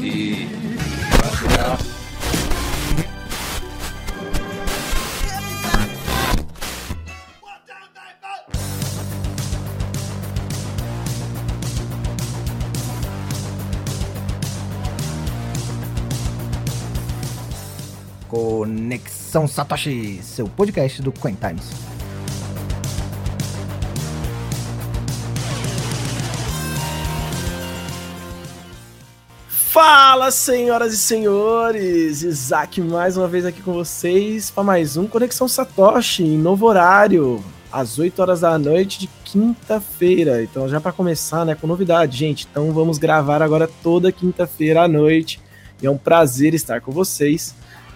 de vacilar. Conexão Satoshi, seu podcast do CoinTimes. Fala, senhoras e senhores! Isaac mais uma vez aqui com vocês para mais um Conexão Satoshi, em novo horário, às 8 horas da noite de quinta-feira. Então já para começar, né, com novidade, gente. Então vamos gravar agora toda quinta-feira à noite. E é um prazer estar com vocês.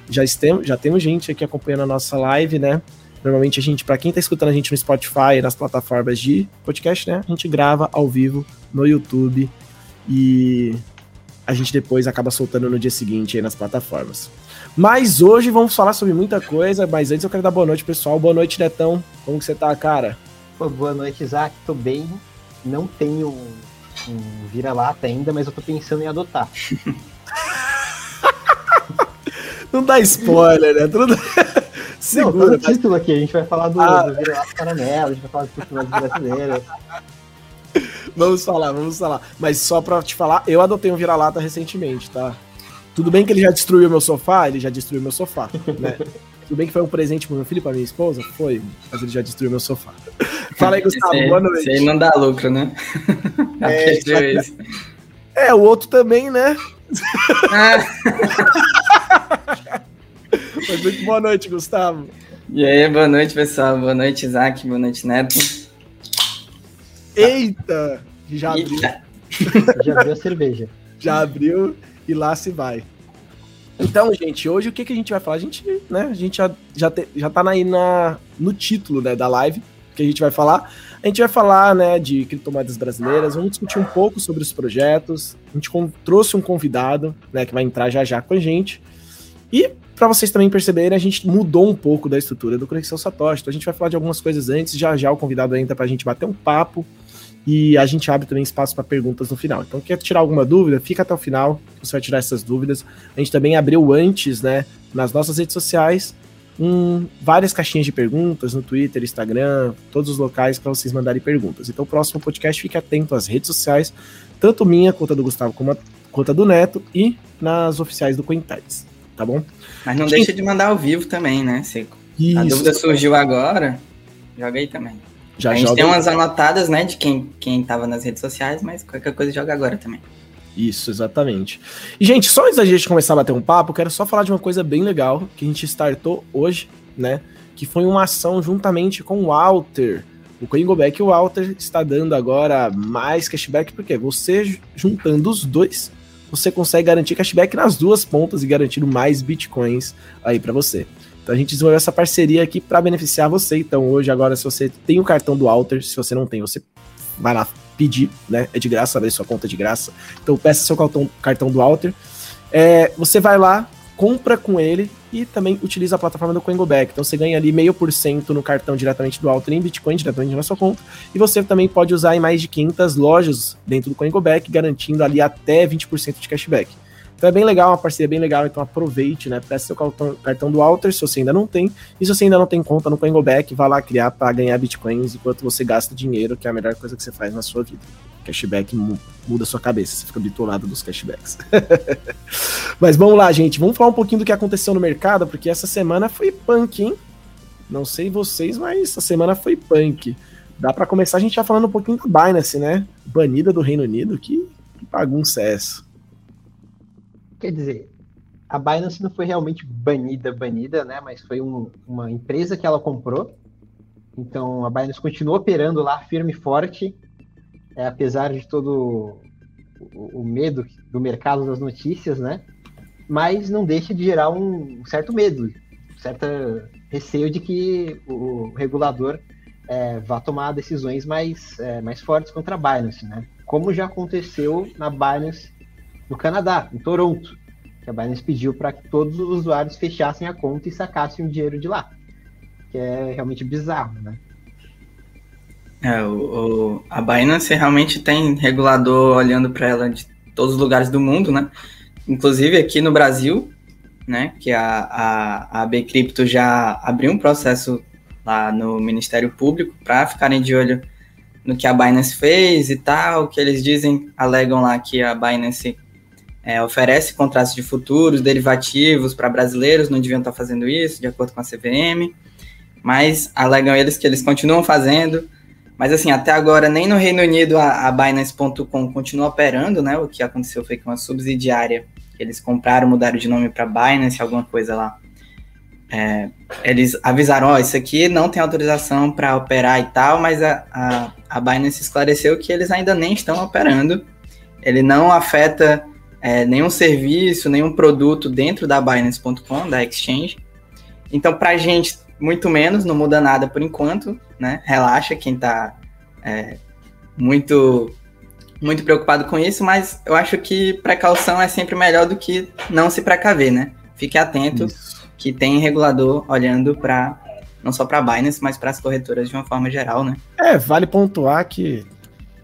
Já temos gente aqui acompanhando a nossa live, né? Normalmente a gente, para quem tá escutando a gente no Spotify, nas plataformas de podcast, né? A gente grava ao vivo no YouTube e a gente depois acaba soltando no dia seguinte aí nas plataformas. Mas hoje vamos falar sobre muita coisa, mas antes eu quero dar boa noite, pessoal. Boa noite, Netão. Como que você tá, cara? Pô, boa noite, Isaac. Tô bem. Não tenho um vira-lata ainda, mas eu tô pensando em adotar. Não dá spoiler, né? Tudo... Segura, não, todo o título aqui. A gente vai falar do vira-lata caramelo, a gente vai falar do título brasileiro. Vamos falar. Mas só pra te falar, eu adotei um vira-lata recentemente, tá? Tudo bem que ele já destruiu meu sofá, né? Tudo bem que foi um presente pro meu filho, pra minha esposa, foi, mas ele já destruiu meu sofá. Fala aí, Gustavo, boa noite. Isso aí não dá lucro, né? O outro também, né? Ah. Mas muito boa noite, Gustavo. E aí, boa noite, pessoal. Boa noite, Isaac. Boa noite, Neto. Eita! Já abriu a cerveja. Já abriu e lá se vai. Então, gente, hoje o que a gente vai falar? A gente já tá aí no título, né, da live que a gente vai falar. A gente vai falar, né, de criptomoedas brasileiras, vamos discutir um pouco sobre os projetos. A gente trouxe um convidado, né, que vai entrar já com a gente. E para vocês também perceberem, a gente mudou um pouco da estrutura do Conexão Satoshi. Então a gente vai falar de algumas coisas antes, já o convidado entra pra gente bater um papo e a gente abre também espaço para perguntas no final. Então quer tirar alguma dúvida? Fica até o final, você vai tirar essas dúvidas. A gente também abriu antes, né, nas nossas redes sociais, várias caixinhas de perguntas no Twitter, Instagram, todos os locais para vocês mandarem perguntas. Então o próximo podcast, fique atento às redes sociais, tanto minha, conta do Gustavo, como a conta do Neto e nas oficiais do CoinTimes. Tá bom? Mas não deixa de mandar ao vivo também, né, Seco? Isso. A dúvida surgiu agora, joga aí também. A gente tem umas anotadas, né, de quem tava nas redes sociais, mas qualquer coisa joga agora também. Isso, exatamente. E, gente, só antes da gente começar a bater um papo, eu quero só falar de uma coisa bem legal que a gente startou hoje, né, que foi uma ação juntamente com o Walter. O CoinGoBack e o Walter está dando agora mais cashback, porque você juntando os dois, você consegue garantir cashback nas duas pontas e garantindo mais bitcoins aí para você. Então a gente desenvolveu essa parceria aqui para beneficiar você. Então hoje, agora, se você tem o cartão do Walter, se você não tem, você vai lá pedir, né? É de graça, abrir sua conta de graça. Então peça seu cartão do Walter. Você vai lá, compra com ele e também utiliza a plataforma do CoinGoBack. Então você ganha ali 0,5% no cartão diretamente do Walter em Bitcoin, diretamente na sua conta. E você também pode usar em mais de 500 lojas dentro do CoinGoBack, garantindo ali até 20% de cashback. Então é bem legal, uma parceria bem legal, então aproveite, né? Peça seu cartão do Walter se você ainda não tem. E se você ainda não tem conta no CoinGoBack, vá lá criar para ganhar Bitcoins enquanto você gasta dinheiro, que é a melhor coisa que você faz na sua vida. Cashback muda sua cabeça, você fica bitolado dos cashbacks. Mas vamos lá, gente, vamos falar um pouquinho do que aconteceu no mercado, porque essa semana foi punk, hein? Não sei vocês, mas essa semana foi punk. Dá pra começar a gente já falando um pouquinho da Binance, né? Banida do Reino Unido, que bagunça é essa? Quer dizer, a Binance não foi realmente banida, né? Mas foi uma empresa que ela comprou, então a Binance continuou operando lá, firme e forte, apesar de todo o medo do mercado das notícias, né? Mas não deixa de gerar um certo medo, um certo receio de que o regulador vá tomar decisões mais fortes contra a Binance, né? Como já aconteceu na Binance no Canadá, em Toronto, que a Binance pediu para que todos os usuários fechassem a conta e sacassem o dinheiro de lá, que é realmente bizarro, né? A Binance realmente tem regulador olhando para ela de todos os lugares do mundo, né? inclusive aqui no Brasil, né, que a BCrypto já abriu um processo lá no Ministério Público para ficarem de olho no que a Binance fez e tal, que eles dizem, alegam lá que a Binance oferece contratos de futuros, derivativos para brasileiros, não deviam estar fazendo isso, de acordo com a CVM, mas alegam eles que eles continuam fazendo, mas assim, até agora nem no Reino Unido a Binance.com continua operando, né, o que aconteceu foi que uma subsidiária que eles compraram, mudaram de nome para Binance, alguma coisa lá, eles avisaram, isso aqui não tem autorização para operar e tal, mas a Binance esclareceu que eles ainda nem estão operando, ele não afeta nenhum serviço, nenhum produto dentro da Binance.com, da Exchange, então para a gente, muito menos, não muda nada por enquanto, né, relaxa quem está muito... muito preocupado com isso, mas eu acho que precaução é sempre melhor do que não se precaver, né? Fique atento que tem regulador olhando para, não só para a Binance, mas para as corretoras de uma forma geral, né? Vale pontuar que,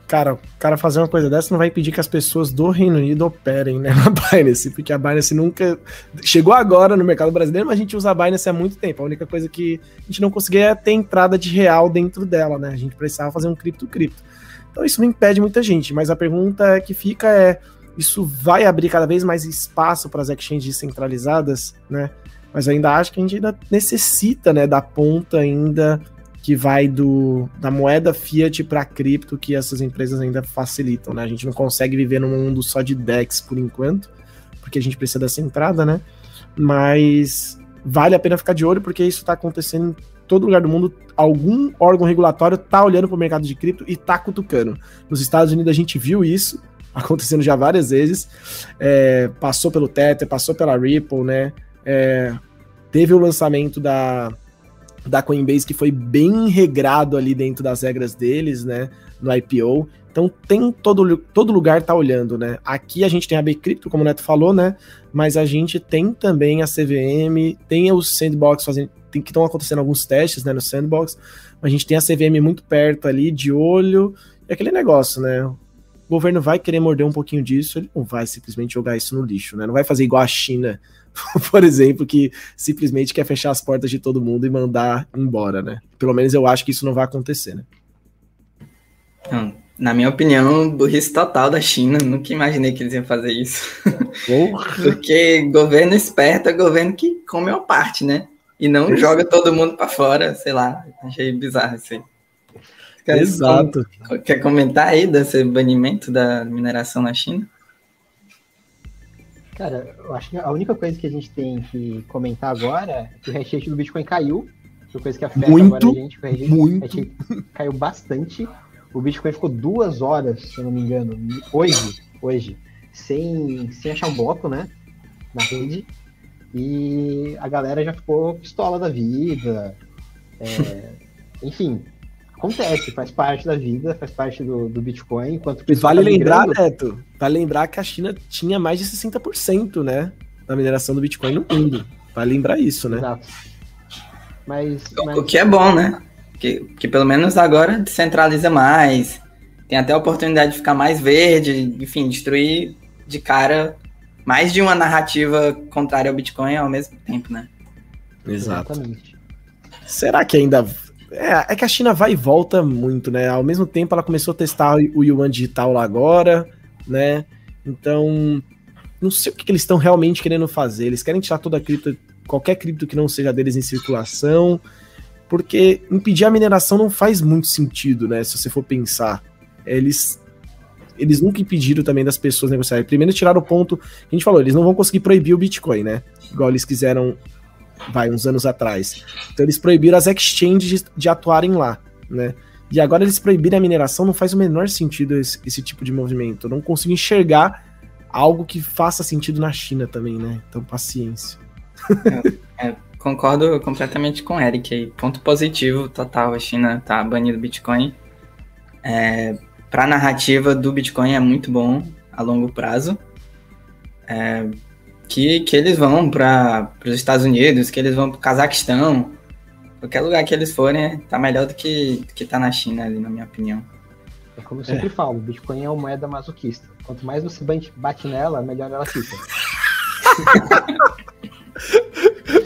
cara, o cara fazer uma coisa dessa não vai impedir que as pessoas do Reino Unido operem, né, na Binance, porque a Binance nunca... Chegou agora no mercado brasileiro, mas a gente usa a Binance há muito tempo. A única coisa que a gente não conseguia é ter entrada de real dentro dela, né? A gente precisava fazer um cripto-cripto. Então isso não impede muita gente, mas a pergunta que fica é, isso vai abrir cada vez mais espaço para as exchanges descentralizadas, né? Mas eu ainda acho que a gente ainda necessita, né, da ponta ainda que vai da moeda fiat para cripto, que essas empresas ainda facilitam, né? A gente não consegue viver num mundo só de DEX por enquanto, porque a gente precisa dessa entrada, né? Mas vale a pena ficar de olho, porque isso está acontecendo em todo lugar do mundo, algum órgão regulatório tá olhando pro mercado de cripto e tá cutucando. Nos Estados Unidos a gente viu isso acontecendo já várias vezes, passou pelo Tether, passou pela Ripple, né, teve o lançamento da Coinbase que foi bem regrado ali dentro das regras deles, né, no IPO, então tem todo lugar tá olhando, né, aqui a gente tem a BCrypto, como o Neto falou, né, mas a gente tem também a CVM, tem o Sandbox fazendo, que estão acontecendo alguns testes, né, no Sandbox, a gente tem a CVM muito perto ali, de olho, e aquele negócio, né, o governo vai querer morder um pouquinho disso, ele não vai simplesmente jogar isso no lixo, né, não vai fazer igual a China, por exemplo, que simplesmente quer fechar as portas de todo mundo e mandar embora, né, pelo menos eu acho que isso não vai acontecer, né. Na minha opinião, burrice total da China, nunca imaginei que eles iam fazer isso, porque governo esperto é governo que come uma parte, né, e não joga todo mundo para fora, sei lá, achei bizarro isso aí. Exato. Quer comentar aí desse banimento da mineração na China? Cara, eu acho que a única coisa que a gente tem que comentar agora é que o hash rate do Bitcoin caiu, que é coisa que afeta muito, agora a gente, o hash rate caiu bastante, o Bitcoin ficou 2 horas, se eu não me engano, hoje, sem achar um bloco, né, na rede, e a galera já ficou pistola da vida, enfim, acontece, faz parte da vida, faz parte do Bitcoin, enquanto o vale tá lembrar, Neto, vale lembrar que a China tinha mais de 60%, né, da mineração do Bitcoin no mundo, vale lembrar isso, né? Exato. Mas... O que é bom, né, que pelo menos agora descentraliza mais, tem até a oportunidade de ficar mais verde, enfim, destruir de cara... mais de uma narrativa contrária ao Bitcoin ao mesmo tempo, né? Exato. Exatamente. Será que ainda... É que a China vai e volta muito, né? Ao mesmo tempo, ela começou a testar o Yuan digital lá agora, né? Então, não sei o que eles estão realmente querendo fazer. Eles querem tirar toda a cripto, qualquer cripto que não seja deles em circulação, porque impedir a mineração não faz muito sentido, né? Se você for pensar. Eles nunca impediram também das pessoas negociarem. Primeiro tiraram o ponto que a gente falou, eles não vão conseguir proibir o Bitcoin, né? Igual eles quiseram, uns anos atrás. Então eles proibiram as exchanges de atuarem lá, né? E agora eles proibirem a mineração, não faz o menor sentido esse tipo de movimento. Eu não consigo enxergar algo que faça sentido na China também, né? Então paciência. Concordo completamente com o Eric aí. Ponto positivo total, a China tá banindo o Bitcoin. Para a narrativa do Bitcoin é muito bom a longo prazo, que eles vão para os Estados Unidos, que eles vão para o Cazaquistão, qualquer lugar que eles forem, tá melhor do que tá na China ali, na minha opinião. É como eu sempre falo, o Bitcoin é uma moeda masoquista, quanto mais você bate nela, melhor ela fica.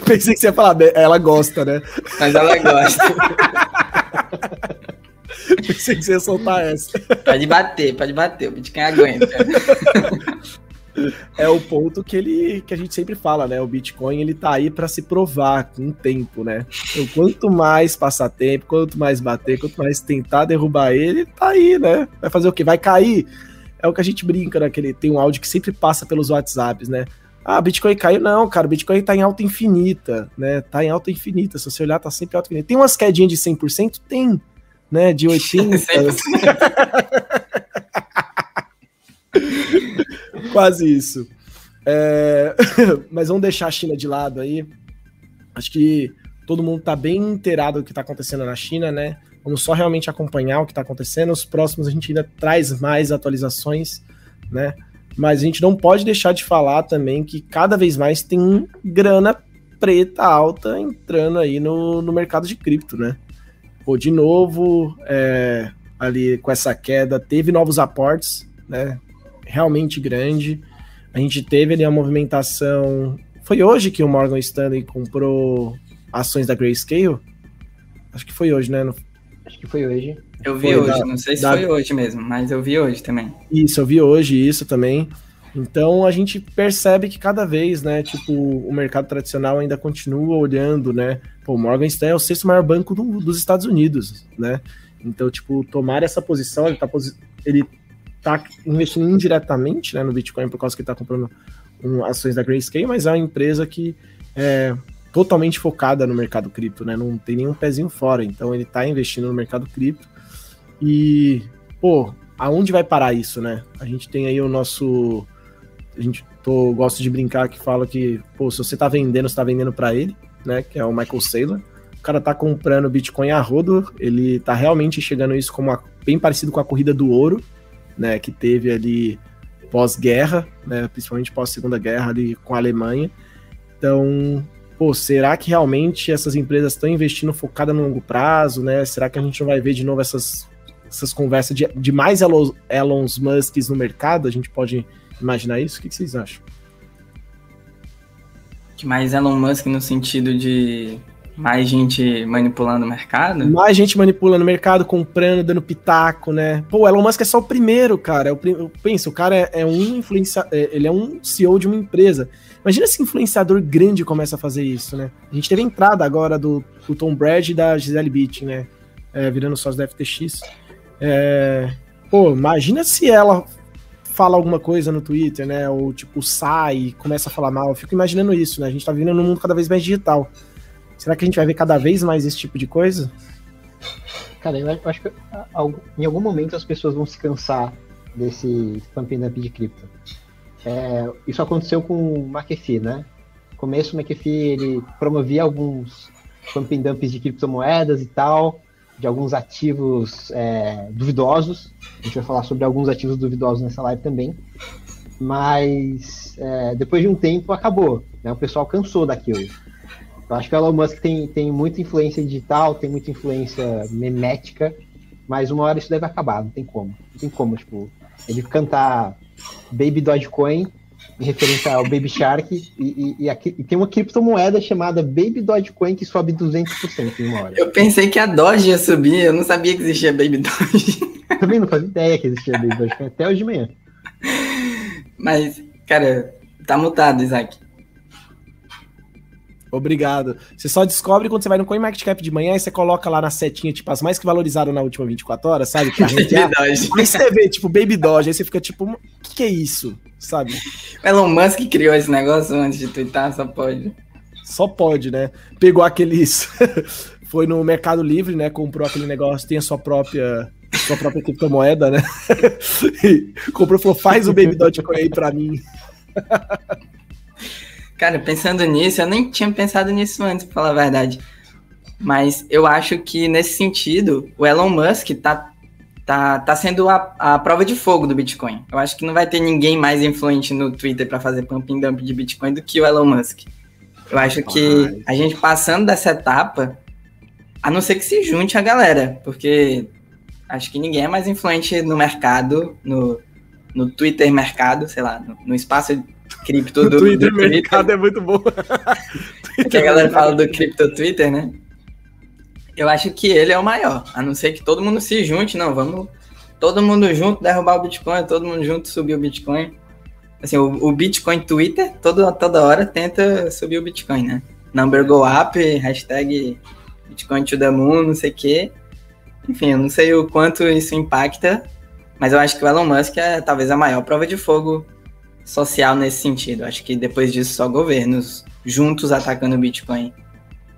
Pensei que você ia falar, ela gosta, né? Mas ela gosta. Pensei que você ia soltar essa. Pode bater, o Bitcoin aguenta. É o ponto que a gente sempre fala, né? O Bitcoin, ele tá aí para se provar com o tempo, né? Então, quanto mais passar tempo, quanto mais bater, quanto mais tentar derrubar ele tá aí, né? Vai fazer o quê? Vai cair? É o que a gente brinca, né? Que ele tem um áudio que sempre passa pelos WhatsApps, né? Ah, Bitcoin caiu? Não, cara, o Bitcoin tá em alta infinita, né? Tá em alta infinita, se você olhar, tá sempre em alta infinita. Tem umas quedinhas de 100%? Tem, né? De 80%. 100%. Quase isso. Mas vamos deixar a China de lado aí. Acho que todo mundo tá bem inteirado do que tá acontecendo na China, né? Vamos só realmente acompanhar o que tá acontecendo. Os próximos a gente ainda traz mais atualizações, né? Mas a gente não pode deixar de falar também que cada vez mais tem grana preta alta entrando aí no mercado de cripto, né? Pô, de novo, ali com essa queda, teve novos aportes, né? Realmente grande. A gente teve ali a movimentação. Foi hoje que o Morgan Stanley comprou ações da Grayscale? Acho que foi hoje, né? Acho que foi hoje. Eu vi hoje, não sei se foi hoje mesmo, mas eu vi hoje também. Isso, eu vi hoje isso também. Então a gente percebe que cada vez, né, tipo, o mercado tradicional ainda continua olhando, né? Pô, o Morgan Stanley é o 6º maior banco dos Estados Unidos, né? Então, tipo, tomar essa posição, ele tá investindo indiretamente, né, no Bitcoin por causa que tá comprando ações da Grayscale, mas é uma empresa que é totalmente focada no mercado cripto, né? Não tem nenhum pezinho fora, então ele tá investindo no mercado cripto. E, pô, aonde vai parar isso, né? A gente tem aí o nosso... gosto de brincar que fala que, pô, se você tá vendendo pra ele, né? Que é o Michael Saylor. O cara tá comprando Bitcoin a rodo, ele tá realmente enxergando isso como bem parecido com a corrida do ouro, né? Que teve ali pós-guerra, né? Principalmente pós-segunda guerra ali com a Alemanha. Então... Pô, será que realmente essas empresas estão investindo focada no longo prazo, né? Será que a gente não vai ver de novo essas conversas de mais Elon Musk no mercado? A gente pode imaginar isso? O que vocês acham? Que mais Elon Musk no sentido de mais gente manipulando o mercado? Mais gente manipulando o mercado, comprando, dando pitaco, né? Pô, Elon Musk é só o primeiro, cara. Eu penso, o cara é um influenciador, ele é um CEO de uma empresa. Imagina se influenciador grande começa a fazer isso, né? A gente teve a entrada agora do Tom Brady e da Gisele Bündchen, né? Virando sócio da FTX. Pô, imagina se ela fala alguma coisa no Twitter, né? Ou, tipo, sai e começa a falar mal. Eu fico imaginando isso, né? A gente tá vivendo num mundo cada vez mais digital. Será que a gente vai ver cada vez mais esse tipo de coisa? Cara, eu acho que em algum momento as pessoas vão se cansar desse pumping up de cripto. Isso aconteceu com o McAfee, né? No começo, o McAfee ele promovia alguns pump and dumps de criptomoedas e tal, de alguns ativos duvidosos. A gente vai falar sobre alguns ativos duvidosos nessa live também. Mas depois de um tempo, acabou, né? O pessoal cansou daquilo. Eu acho que o Elon Musk tem muita influência digital, tem muita influência memética, mas uma hora isso deve acabar, não tem como. Não tem como, tipo, ele cantar Baby Doge Coin, em referência ao Baby Shark, e tem uma criptomoeda chamada Baby Doge Coin que sobe 200% em uma hora. Eu pensei que a Doge ia subir, eu não sabia que existia Baby Doge. Também não fazia ideia que existia Baby Doge Coin até hoje de manhã. Mas, cara, tá mutado, Isaac. Obrigado. Você só descobre quando você vai no CoinMarketCap de manhã e você coloca lá na setinha, tipo, as mais que valorizaram na última 24 horas, sabe? Pra ranquear. Aí você vê, tipo, Baby Doge. Aí você fica, tipo, o que é isso? Sabe? Elon Musk criou esse negócio antes de twittar, só pode. Só pode, né? Pegou aqueles... Foi no Mercado Livre, né? Comprou aquele negócio, tem a sua própria criptomoeda, né? Comprou e falou, faz o Baby Doge Coin aí pra mim. Cara, pensando nisso, eu nem tinha pensado nisso antes, pra falar a verdade. Mas eu acho que, nesse sentido, o Elon Musk tá sendo a prova de fogo do Bitcoin. Eu acho que não vai ter ninguém mais influente no Twitter pra fazer pump and dump de Bitcoin do que o Elon Musk. Eu acho que a gente passando dessa etapa, a não ser que se junte a galera, porque acho que ninguém é mais influente no mercado, no Twitter mercado, sei lá, no espaço cripto do Twitter. O mercado é muito bom. É que a galera fala do cripto Twitter, né? Eu acho que ele é o maior, a não ser que todo mundo se junte, não, vamos todo mundo junto derrubar o Bitcoin, todo mundo junto subir o Bitcoin. Assim, o Bitcoin Twitter, toda hora tenta subir o Bitcoin, né? Number go up, hashtag Bitcoin to the moon, não sei o quê. Enfim, eu não sei o quanto isso impacta, mas eu acho que o Elon Musk é talvez a maior prova de fogo social nesse sentido. Acho que depois disso só governos juntos atacando o Bitcoin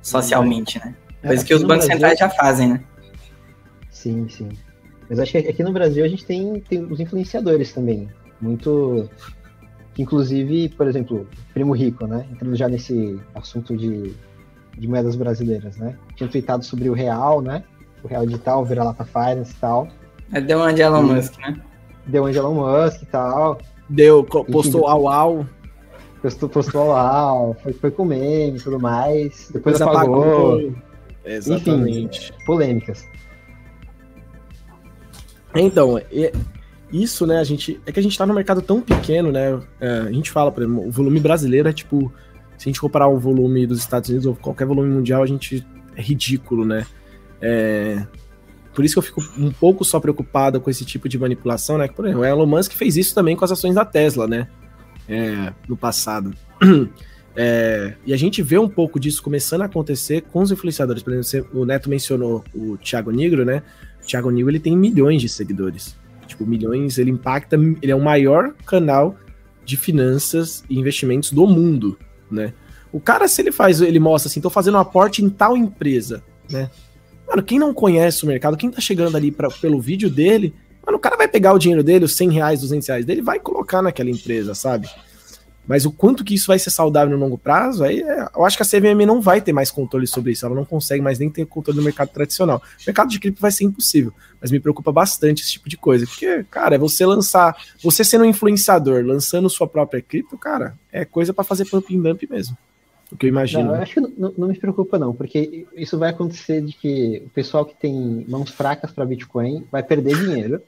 socialmente, né? Coisa que os bancos centrais já fazem, né? Sim, sim. Mas acho que aqui no Brasil a gente tem os influenciadores também. Muito... Inclusive, por exemplo, Primo Rico, né? Entrando já nesse assunto de moedas brasileiras, né? Tinha tweetado sobre o Real, né? O Real digital, vira lá pra Finance e tal. Deu uma de Elon Musk, né? Deu uma de Elon Musk e tal. Postou au-au. Postou au-au, foi com meme e tudo mais. Depois apagou. Exatamente. Enfim, polêmicas. Então, isso, né, a gente tá num mercado tão pequeno, né, a gente fala, por exemplo, o volume brasileiro é tipo, se a gente comparar o volume dos Estados Unidos ou qualquer volume mundial, a gente é ridículo, né, por isso que eu fico um pouco só preocupado com esse tipo de manipulação, né, que, por exemplo, o Elon Musk fez isso também com as ações da Tesla, né, no passado. E a gente vê um pouco disso começando a acontecer com os influenciadores. Por exemplo, o Neto mencionou o Thiago Nigro, né? O Thiago Nigro, ele tem milhões de seguidores. Tipo, milhões, ele impacta... Ele é o maior canal de finanças e investimentos do mundo, né? O cara, se ele faz... Ele mostra assim, tô fazendo um aporte em tal empresa, né? Mano, quem não conhece o mercado, quem tá chegando ali pelo vídeo dele... Mano, o cara vai pegar o dinheiro dele, os 100 reais, 200 reais dele, vai colocar naquela empresa, sabe? Mas o quanto que isso vai ser saudável no longo prazo, aí eu acho que a CVM não vai ter mais controle sobre isso, ela não consegue mais nem ter controle no mercado tradicional. O mercado de cripto vai ser impossível, mas me preocupa bastante esse tipo de coisa, porque, cara, é você lançar, você sendo um influenciador, lançando sua própria cripto, cara, é coisa para fazer pump and dump mesmo, o que eu imagino. Não, eu acho que não me preocupa não, porque isso vai acontecer de que o pessoal que tem mãos fracas para Bitcoin vai perder dinheiro.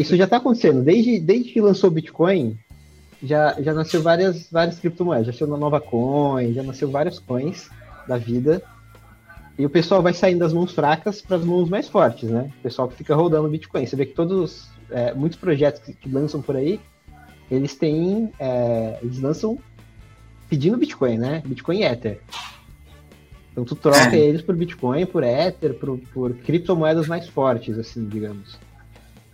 Isso já tá acontecendo, desde que lançou o Bitcoin... Já nasceu várias criptomoedas, já nasceu na Nova Coin, já nasceu várias coins da vida. E o pessoal vai saindo das mãos fracas para as mãos mais fortes, né? O pessoal que fica rodando Bitcoin. Você vê que muitos projetos que lançam por aí, eles lançam pedindo Bitcoin, né? Bitcoin e Ether. Então tu troca eles por Bitcoin, por Ether, por criptomoedas mais fortes, assim, digamos.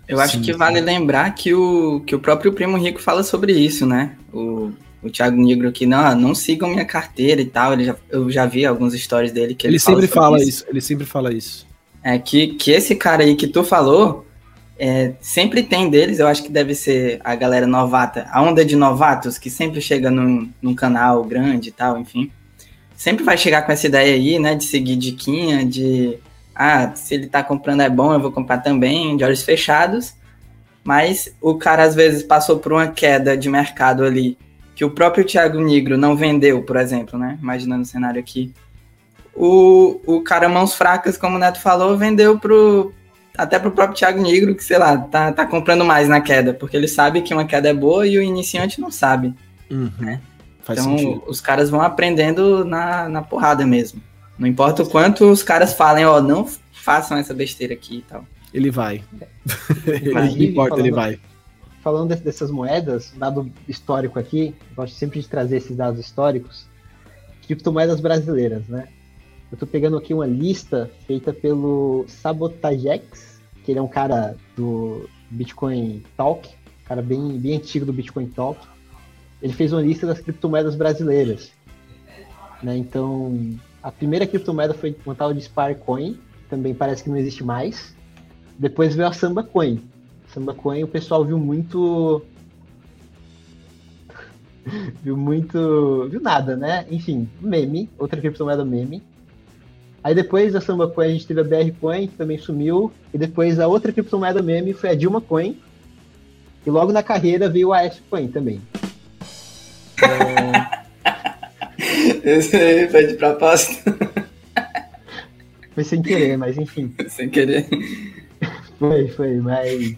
Eu acho que vale lembrar que o próprio Primo Rico fala sobre isso, né? O Thiago Nigro aqui, não sigam minha carteira e tal. Eu já vi alguns stories dele que ele fala sobre isso. Ele sempre fala isso. É que esse cara aí que tu falou, sempre tem deles, eu acho que deve ser a galera novata, a onda de novatos que sempre chega num canal grande e tal, enfim. Sempre vai chegar com essa ideia aí, né, de seguir diquinha, de... se ele tá comprando é bom, eu vou comprar também, de olhos fechados. Mas o cara, às vezes, passou por uma queda de mercado ali, que o próprio Thiago Nigro não vendeu, por exemplo, né? Imaginando o cenário aqui. O cara, mãos fracas, como o Neto falou, vendeu até pro próprio Thiago Nigro, que, sei lá, tá comprando mais na queda, porque ele sabe que uma queda é boa e o iniciante não sabe, né? Então, os caras vão aprendendo na porrada mesmo. Não importa o quanto os caras falem, não façam essa besteira aqui e tal. Ele vai. Não importa, ele vai. Falando dessas moedas, dado histórico aqui, gosto sempre de trazer esses dados históricos, criptomoedas brasileiras, né? Eu tô pegando aqui uma lista feita pelo Sabotagex, que ele é um cara do Bitcoin Talk, um cara bem, bem antigo do Bitcoin Talk. Ele fez uma lista das criptomoedas brasileiras, né? Então... A primeira criptomoeda foi uma tal de SparCoin, também parece que não existe mais. Depois veio a SambaCoin. SambaCoin, o pessoal viu nada, né? Enfim, meme, outra criptomoeda meme. Aí depois da SambaCoin a gente teve a BRCoin, que também sumiu. E depois a outra criptomoeda meme foi a DilmaCoin. E logo na carreira veio a AFCoin também. Esse aí foi de propósito. Foi sem querer, mas enfim. Sem querer. Foi, mas...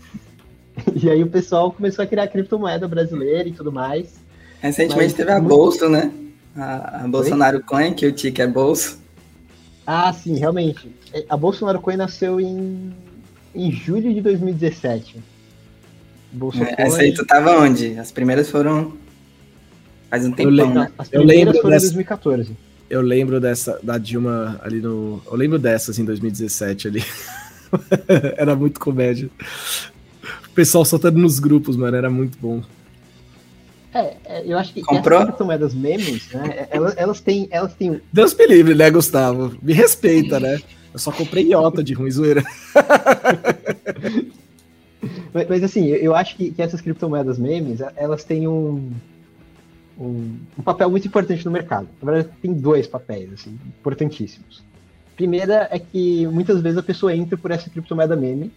E aí o pessoal começou a criar criptomoeda brasileira e tudo mais. Recentemente teve a Bolso, né? A Bolsonaro Coin, que o ticker é Bolso. Ah, sim, realmente. A Bolsonaro Coin nasceu em julho de 2017. Essa aí tu tava onde? As primeiras foram faz um tempão, né? As primeiras foram em 2014. Eu lembro dessa, da Dilma ali no... Eu lembro dessas em 2017 ali. Era muito comédia. O pessoal soltando nos grupos, mano, era muito bom. Eu acho que essas criptomoedas memes, né, elas têm... Deus me livre, né, Gustavo? Me respeita, né? Eu só comprei iota de ruim, zoeira. Mas assim, eu acho que essas criptomoedas memes, elas têm um papel muito importante no mercado. Na verdade, tem dois papéis, assim, importantíssimos. Primeira é que muitas vezes a pessoa entra por essa criptomoeda meme,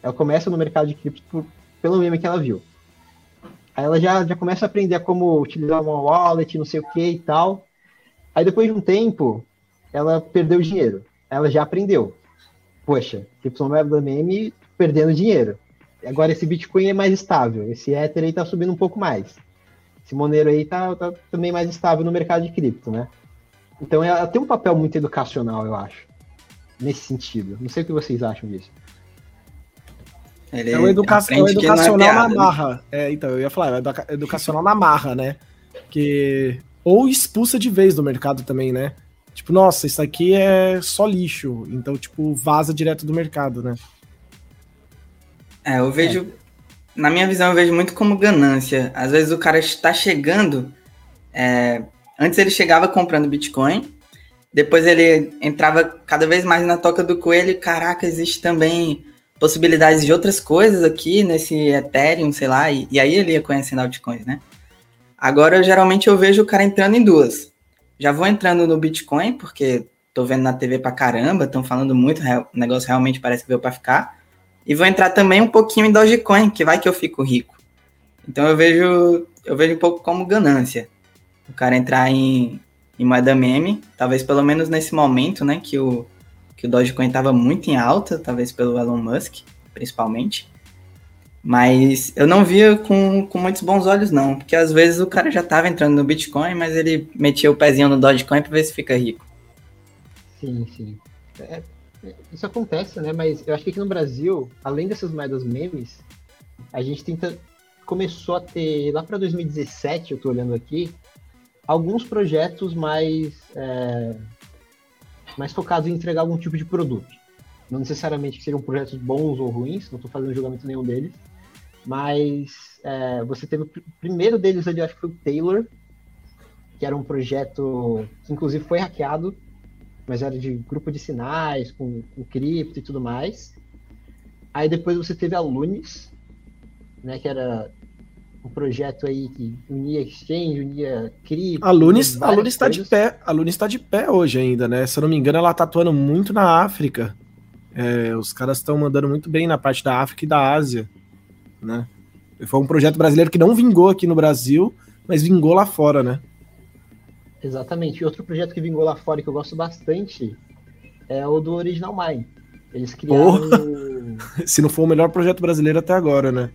ela começa no mercado de cripto pelo meme que ela viu. Aí ela já começa a aprender como utilizar uma wallet, não sei o que e tal. Aí depois de um tempo, ela perdeu dinheiro. Ela já aprendeu. Poxa, criptomoeda meme perdendo dinheiro. Agora esse Bitcoin é mais estável. Esse Ether aí tá subindo um pouco mais. Esse Monero aí tá também mais estável no mercado de cripto, né? Então ela tem um papel muito educacional, eu acho. Nesse sentido. Não sei o que vocês acham disso. É o educacional na marra. Então, eu ia falar, é educacional na marra, né? Que... Ou expulsa de vez do mercado também, né? Tipo, nossa, isso aqui é só lixo. Então, tipo, vaza direto do mercado, né? Eu vejo... Na minha visão, eu vejo muito como ganância. Às vezes o cara está chegando... Antes ele chegava comprando Bitcoin... Depois ele entrava cada vez mais na toca do coelho e, caraca, existe também... possibilidades de outras coisas aqui nesse Ethereum, sei lá, e aí ele ia conhecendo altcoins, né? Agora, geralmente, eu vejo o cara entrando em duas. Já vou entrando no Bitcoin, porque tô vendo na TV pra caramba, estão falando muito, o negócio realmente parece que veio pra ficar, e vou entrar também um pouquinho em Dogecoin, que vai que eu fico rico. Então, eu vejo um pouco como ganância. O cara entrar em moeda meme, talvez pelo menos nesse momento, né, que o Dogecoin estava muito em alta, talvez pelo Elon Musk, principalmente. Mas eu não via com muitos bons olhos, não. Porque às vezes o cara já estava entrando no Bitcoin, mas ele metia o pezinho no Dogecoin para ver se fica rico. Sim, sim. Isso acontece, né? Mas eu acho que aqui no Brasil, além dessas moedas memes, a gente começou a ter, lá para 2017, eu estou olhando aqui, alguns projetos mais... mais focado em entregar algum tipo de produto. Não necessariamente que sejam projetos bons ou ruins, não estou fazendo julgamento nenhum deles, mas você teve o primeiro deles ali, acho que foi o Taylor, que era um projeto que inclusive foi hackeado, mas era de grupo de sinais, com cripto e tudo mais. Aí depois você teve a Lunes, né, que era um projeto aí que unia exchange, unia cripto... A Lunes está de pé hoje ainda, né? Se eu não me engano, ela está atuando muito na África. Os caras estão mandando muito bem na parte da África e da Ásia, né? Foi um projeto brasileiro que não vingou aqui no Brasil, mas vingou lá fora, né? Exatamente. E outro projeto que vingou lá fora e que eu gosto bastante é o do Original Mind. Eles criaram... Se não for o melhor projeto brasileiro até agora, né?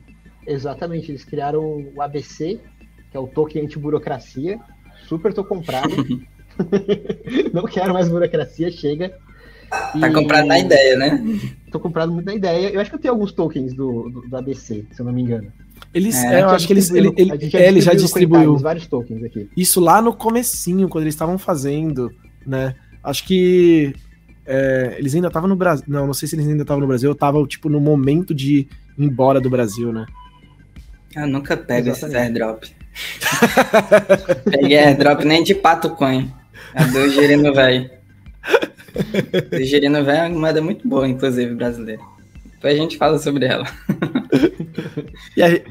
Exatamente, eles criaram o ABC, que é o token anti-burocracia. Super tô comprado. Não quero mais burocracia, chega. Tá comprado na ideia, né? Tô comprado muito na ideia. Eu acho que eu tenho alguns tokens do ABC, se eu não me engano. Eu acho que ele já distribuiu vários tokens aqui. Isso lá no comecinho, quando eles estavam fazendo, né? Acho que eles ainda estavam no Brasil. Não sei se eles ainda estavam no Brasil. Eu tava, tipo, no momento de ir embora do Brasil, né? Eu nunca pego esses airdrop. Peguei airdrop nem de PatoCoin. A do Gerino Velho. Do Gerino Velho é uma moeda muito boa, inclusive, brasileira. Depois a gente fala sobre ela.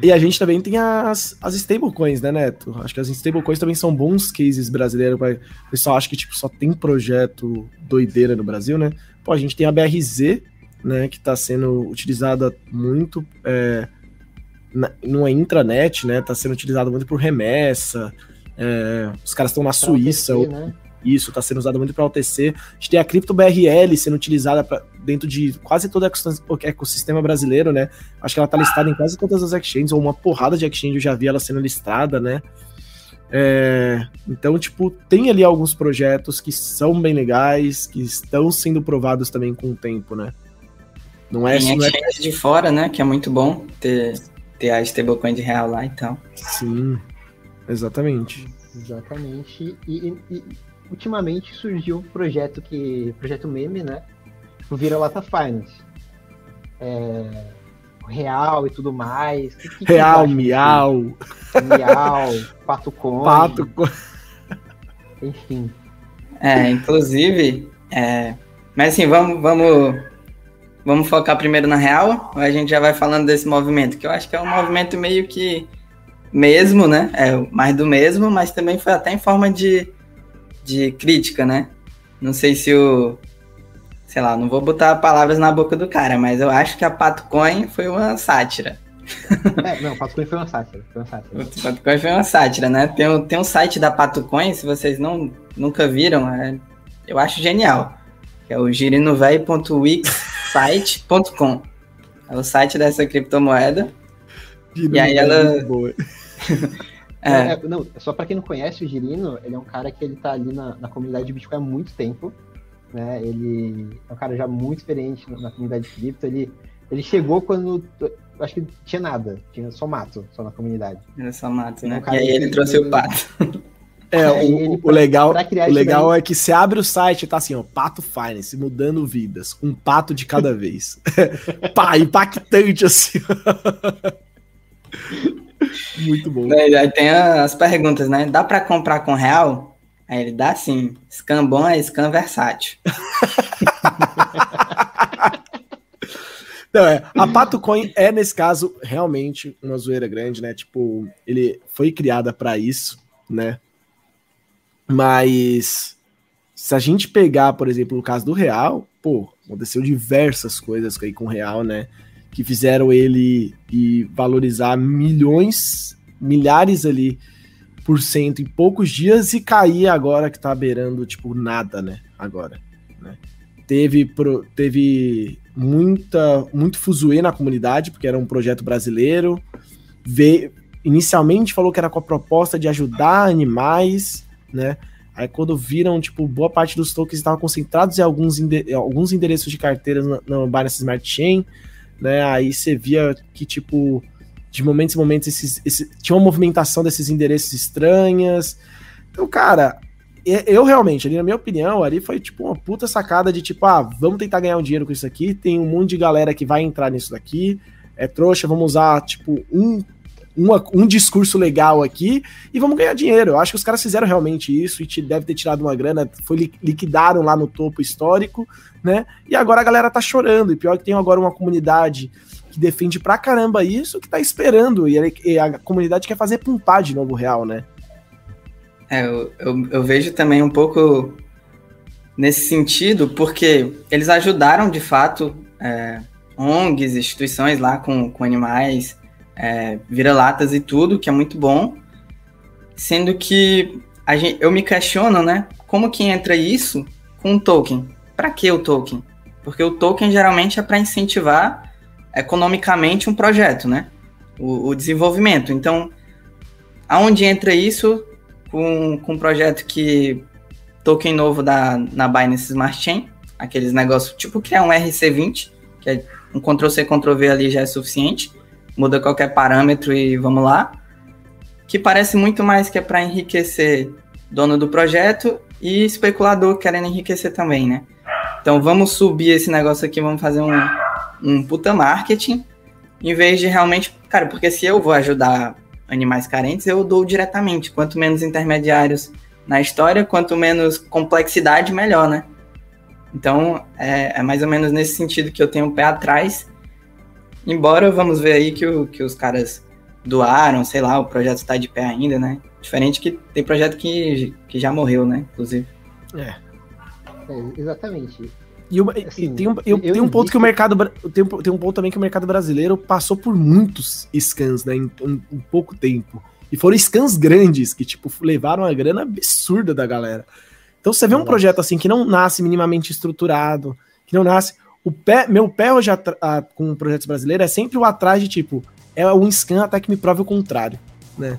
E a gente também tem as stablecoins, né, Neto? Acho que as stablecoins também são bons cases brasileiros. O pessoal acha que tipo, só tem projeto doideira no Brasil, né? Pô, a gente tem a BRZ, né, que tá sendo utilizada muito... não é intranet, né? Tá sendo utilizado muito por remessa. Os caras estão na Suíça. OTC, né? Isso, tá sendo usado muito para OTC. A gente tem a Crypto BRL sendo utilizada dentro de quase todo o ecossistema brasileiro, né? Acho que ela tá listada em quase todas as exchanges, ou uma porrada de exchange eu já vi ela sendo listada, né? Então, tipo, tem ali alguns projetos que são bem legais, que estão sendo provados também com o tempo, né? Não é só. Tem exchange de fora, né? Que é muito bom ter a stablecoin de real lá e tal. Sim, exatamente. Exatamente. E ultimamente surgiu um projeto projeto meme, né? O Vira-Lata Finance. Real e tudo mais. Que Real, Miau. Miau, PatoCoin. PatoCoin. Enfim. Inclusive. Mas assim, vamos focar primeiro na Real. Ou a gente já vai falando desse movimento, que eu acho que é um movimento meio que mesmo, né? Mais do mesmo, mas também foi até em forma de crítica, né? Não sei se sei lá, não vou botar palavras na boca do cara, mas eu acho que a PatoCoin foi uma sátira. Não, a PatoCoin foi uma sátira. A PatoCoin foi uma sátira, né? Tem um site da PatoCoin, se vocês nunca viram, eu acho genial. Que é o girinovelho.wixsite.com. É o site dessa criptomoeda. Girino e aí ela... Boa. Não, só pra quem não conhece o Girino, ele é um cara que ele tá ali na comunidade de Bitcoin há muito tempo. Né, ele é um cara já muito experiente na comunidade de cripto, ele chegou quando, acho que tinha nada, tinha só mato, só na comunidade. Era só mato, né? E aí ele trouxe o pato. O legal é que você abre o site e tá assim, ó, Pato Finance, mudando vidas, um pato de cada vez. Pá, impactante assim. Muito bom. Aí tem as perguntas, né? Dá pra comprar com real? Aí ele dá sim, scan bom é scan versátil. Não, a PatoCoin é, nesse caso, realmente uma zoeira grande, né? Tipo, ele foi criada para isso, né? Mas se a gente pegar, por exemplo, o caso do Real, pô, aconteceu diversas coisas aí com o Real, né? Que fizeram ele valorizar milhares ali, por cento em poucos dias e cair agora que tá beirando, tipo, nada, né? Agora, né? Teve muito fuzuê na comunidade, porque era um projeto brasileiro. Inicialmente falou que era com a proposta de ajudar animais, né? Aí quando viram, tipo, boa parte dos tokens estavam concentrados em alguns endereços de carteiras na Binance Smart Chain, né? Aí você via que, tipo... De momentos em momentos, tinha uma movimentação desses endereços estranhas. Então, cara, eu realmente, ali na minha opinião, ali foi tipo uma puta sacada de tipo, vamos tentar ganhar um dinheiro com isso aqui, tem um monte de galera que vai entrar nisso daqui, é trouxa, vamos usar, tipo, um discurso legal aqui e vamos ganhar dinheiro. Eu acho que os caras fizeram realmente isso e deve ter tirado uma grana, liquidaram lá no topo histórico, né? E agora a galera tá chorando. E pior que tem agora uma comunidade que defende pra caramba isso, que tá esperando. E a comunidade quer fazer pumpar de novo o Real, né? Eu vejo também um pouco nesse sentido, porque eles ajudaram, de fato, ONGs, instituições lá com animais... vira-latas e tudo, que é muito bom, sendo que eu me questiono, né, como que entra isso com o token? Para que o token? Porque o token geralmente é para incentivar economicamente um projeto, né, o desenvolvimento. Então, aonde entra isso com um projeto que token novo na Binance Smart Chain, aqueles negócios tipo criar um RC20, que é um Ctrl-C, Ctrl-V ali já é suficiente, muda qualquer parâmetro e vamos lá, que parece muito mais que é para enriquecer dono do projeto e especulador querendo enriquecer também, né? Então vamos subir esse negócio aqui, vamos fazer um puta marketing, em vez de realmente... Cara, porque se eu vou ajudar animais carentes, eu dou diretamente. Quanto menos intermediários na história, quanto menos complexidade, melhor, né? Então é mais ou menos nesse sentido que eu tenho o pé atrás. Embora vamos ver aí que os caras doaram, sei lá, o projeto está de pé ainda, né? Diferente que tem projeto que já morreu, né? Inclusive. Exatamente. Tem um ponto também que o mercado brasileiro passou por muitos scans, né? Em pouco tempo. E foram scans grandes que, tipo, levaram a grana absurda da galera. Então você vê um projeto assim que não nasce minimamente estruturado, que não nasce... Meu pé hoje com projetos brasileiros é sempre o atrás de, tipo, é um scan até que me prove o contrário, né?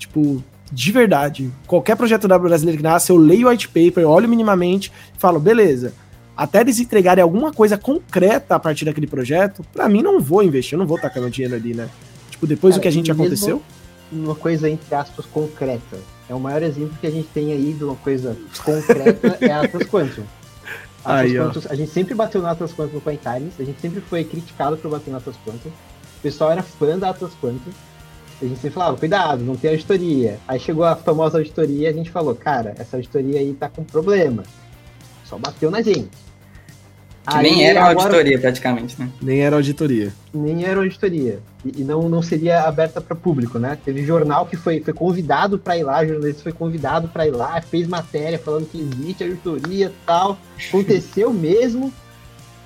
Tipo, de verdade, qualquer projeto brasileiro que nasce, eu leio o white paper, eu olho minimamente e falo, beleza, até eles entregarem alguma coisa concreta a partir daquele projeto, pra mim não vou investir, eu não vou tacar meu dinheiro ali, né? Tipo, depois do que a gente aconteceu... Uma coisa, entre aspas, concreta. É o maior exemplo que a gente tem aí de uma coisa concreta é a Atlas Quantum. A gente sempre bateu na Atlas Quantum no CoinTimes, a gente sempre foi criticado por bater na Atlas Quantum. O pessoal era fã da Atlas Quantum. A gente sempre falava, cuidado, não tem auditoria. Aí chegou a famosa auditoria e a gente falou, cara, essa auditoria aí tá com problema. Só bateu na gente. Que aí, nem era agora, auditoria, praticamente, né? Nem era auditoria. E não seria aberta para público, né? Teve jornal que foi convidado para ir lá, jornalista foi convidado para ir lá, fez matéria falando que existe auditoria e tal. Aconteceu mesmo.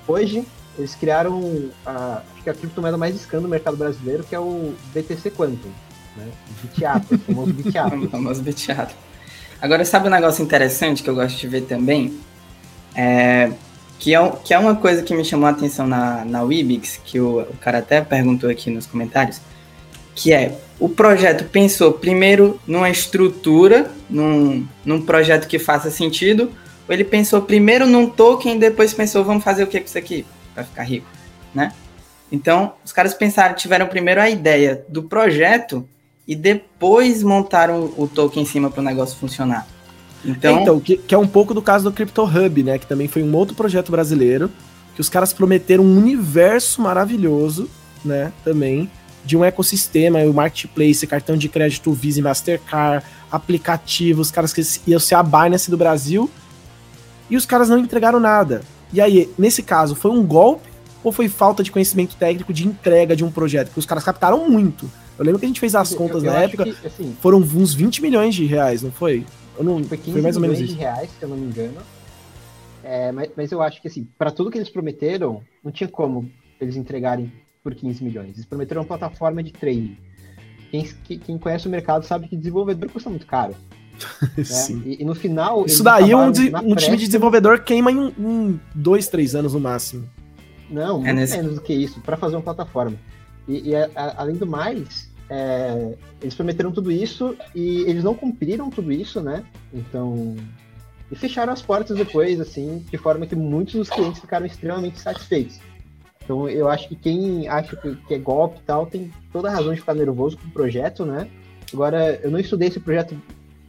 Hoje, eles criaram acho que a criptomoeda mais escândalo do mercado brasileiro, que é o BTC Quantum, né? O famoso BitA. Agora, sabe um negócio interessante que eu gosto de ver também? Que é uma coisa que me chamou a atenção na Wibx, que o cara até perguntou aqui nos comentários, que é, o projeto pensou primeiro numa estrutura, num projeto que faça sentido, ou ele pensou primeiro num token e depois pensou, vamos fazer o que com isso aqui? Pra ficar rico, né? Então, os caras pensaram, tiveram primeiro a ideia do projeto e depois montaram o token em cima para o negócio funcionar. Então que é um pouco do caso do Crypto Hub, né? Que também foi um outro projeto brasileiro, que os caras prometeram um universo maravilhoso, né? Também, de um ecossistema, o marketplace, cartão de crédito, Visa e Mastercard, aplicativos, os caras que iam ser a Binance do Brasil, e os caras não entregaram nada. E aí, nesse caso, foi um golpe ou foi falta de conhecimento técnico de entrega de um projeto? Porque os caras captaram muito. Eu lembro que a gente fez as contas na época, que, assim, foram uns 20 milhões de reais, não foi? Foi 15 milhões de reais, se eu não me engano. Mas eu acho que, assim, para tudo que eles prometeram, não tinha como eles entregarem por 15 milhões. Eles prometeram uma plataforma de trading. Quem conhece o mercado sabe que desenvolvedor custa muito caro. Né? Sim. E no final... Isso daí um time de desenvolvedor queima em 2-3 anos no máximo. Não, muito menos do que isso, para fazer uma plataforma. E além do mais... eles prometeram tudo isso e eles não cumpriram tudo isso, né? Então, e fecharam as portas depois, assim, de forma que muitos dos clientes ficaram extremamente satisfeitos. Então, eu acho que quem acha que é golpe e tal tem toda a razão de ficar nervoso com o projeto, né? Agora, eu não estudei esse projeto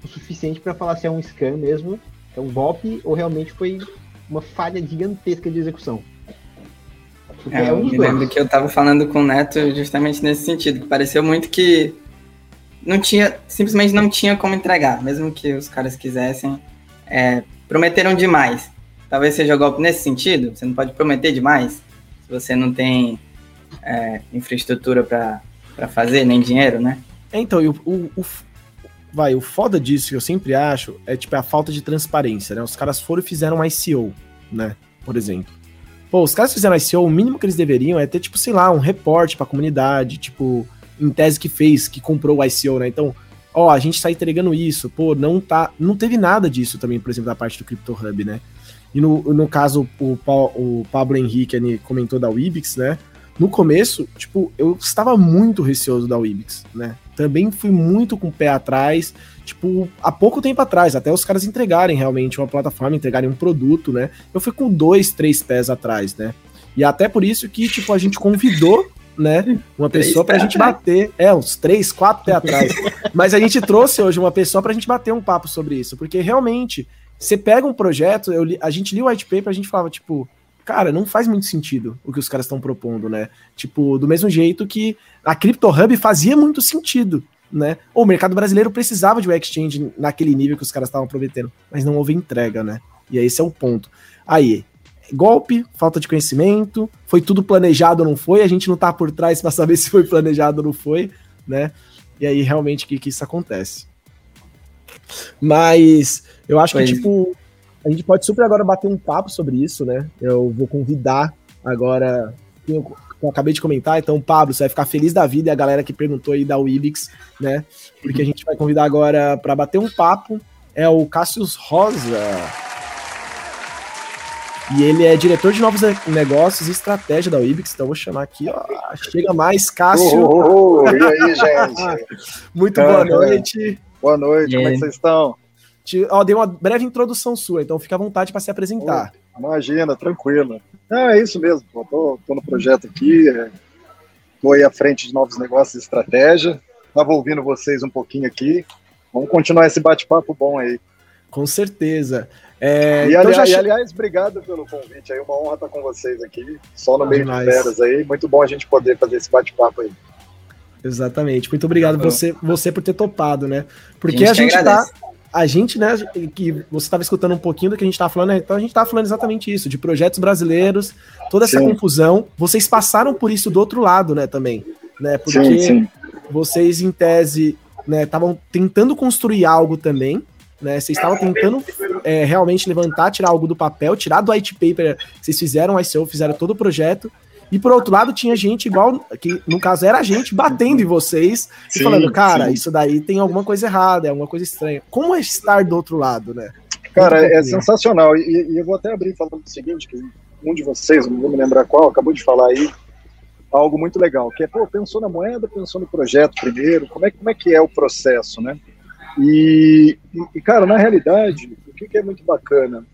o suficiente para falar se é um scam mesmo, é um golpe ou realmente foi uma falha gigantesca de execução. Eu me lembro que eu tava falando com o Neto justamente nesse sentido, que pareceu muito que simplesmente não tinha como entregar, mesmo que os caras quisessem, prometeram demais. Talvez seja golpe nesse sentido, você não pode prometer demais, se você não tem infraestrutura pra fazer, nem dinheiro, né? Então, o foda disso que eu sempre acho é tipo a falta de transparência, né? Os caras foram e fizeram um ICO, né, por exemplo. Pô, os caras fizeram ICO, o mínimo que eles deveriam é ter, tipo, sei lá, um reporte pra comunidade, tipo, em tese que comprou o ICO, né? Então, a gente tá entregando isso, não teve nada disso também, por exemplo, da parte do Crypto Hub, né? E no caso, o Pablo Henrique ali comentou da Wibx, né? No começo, tipo, eu estava muito receoso da Wibx, né? Também fui muito com o pé atrás, tipo, há pouco tempo atrás, até os caras entregarem realmente uma plataforma, entregarem um produto, né? Eu fui com 2-3 pés atrás, né? E até por isso que, tipo, a gente convidou, né, uma pessoa pra gente bater, uns 3-4 pés atrás. Mas a gente trouxe hoje uma pessoa pra gente bater um papo sobre isso, porque realmente, você pega um projeto, a gente lia o white paper, a gente falava, tipo... Cara, não faz muito sentido o que os caras estão propondo, né? Tipo, do mesmo jeito que a Crypto Hub fazia muito sentido, né? O mercado brasileiro precisava de um exchange naquele nível que os caras estavam prometendo, mas não houve entrega, né? E esse é o ponto. Aí, golpe, falta de conhecimento, foi tudo planejado ou não foi? A gente não tá por trás para saber se foi planejado ou não foi, né? E aí, realmente, que isso acontece. Mas, eu acho que, tipo... A gente pode super agora bater um papo sobre isso, né? Eu vou convidar agora, eu acabei de comentar, então, Pablo, você vai ficar feliz da vida, e a galera que perguntou aí da Wibx, né? Porque a gente vai convidar agora para bater um papo, é o Cássius Rosa. E ele é diretor de novos negócios e estratégia da Wibx, então eu vou chamar aqui, ó, chega mais, Cássio. E aí, gente? Muito boa noite. Boa noite, como é que vocês estão? Dei uma breve introdução sua, então fica à vontade para se apresentar. Imagina, tranquilo. É isso mesmo, estou no projeto aqui, estou aí à frente de novos negócios e estratégia. Estava ouvindo vocês um pouquinho aqui. Vamos continuar esse bate-papo bom aí. Com certeza. Aliás, obrigado pelo convite. É uma honra estar com vocês aqui, só no meio de férias aí. Muito bom a gente poder fazer esse bate-papo aí. Exatamente. Muito obrigado você por ter topado, né? Porque a gente, que você estava escutando um pouquinho do que a gente estava falando, né? Então a gente estava falando exatamente isso, de projetos brasileiros, toda essa confusão. Vocês passaram por isso do outro lado, né, também, né? Porque vocês, em tese, né, estavam tentando construir algo também, né? Vocês estavam tentando realmente levantar, tirar algo do papel, tirar do white paper, vocês fizeram o ICO, fizeram todo o projeto, e por outro lado tinha gente igual, que no caso era a gente, batendo em vocês, e falando, cara, isso daí tem alguma coisa errada, é alguma coisa estranha. Como é estar do outro lado, né? Cara, é sensacional, e eu vou até abrir falando o seguinte, que um de vocês, não vou me lembrar qual, acabou de falar aí, algo muito legal, que é, pensou na moeda, pensou no projeto primeiro, como é que é o processo, né? E cara, na realidade, o que é muito bacana,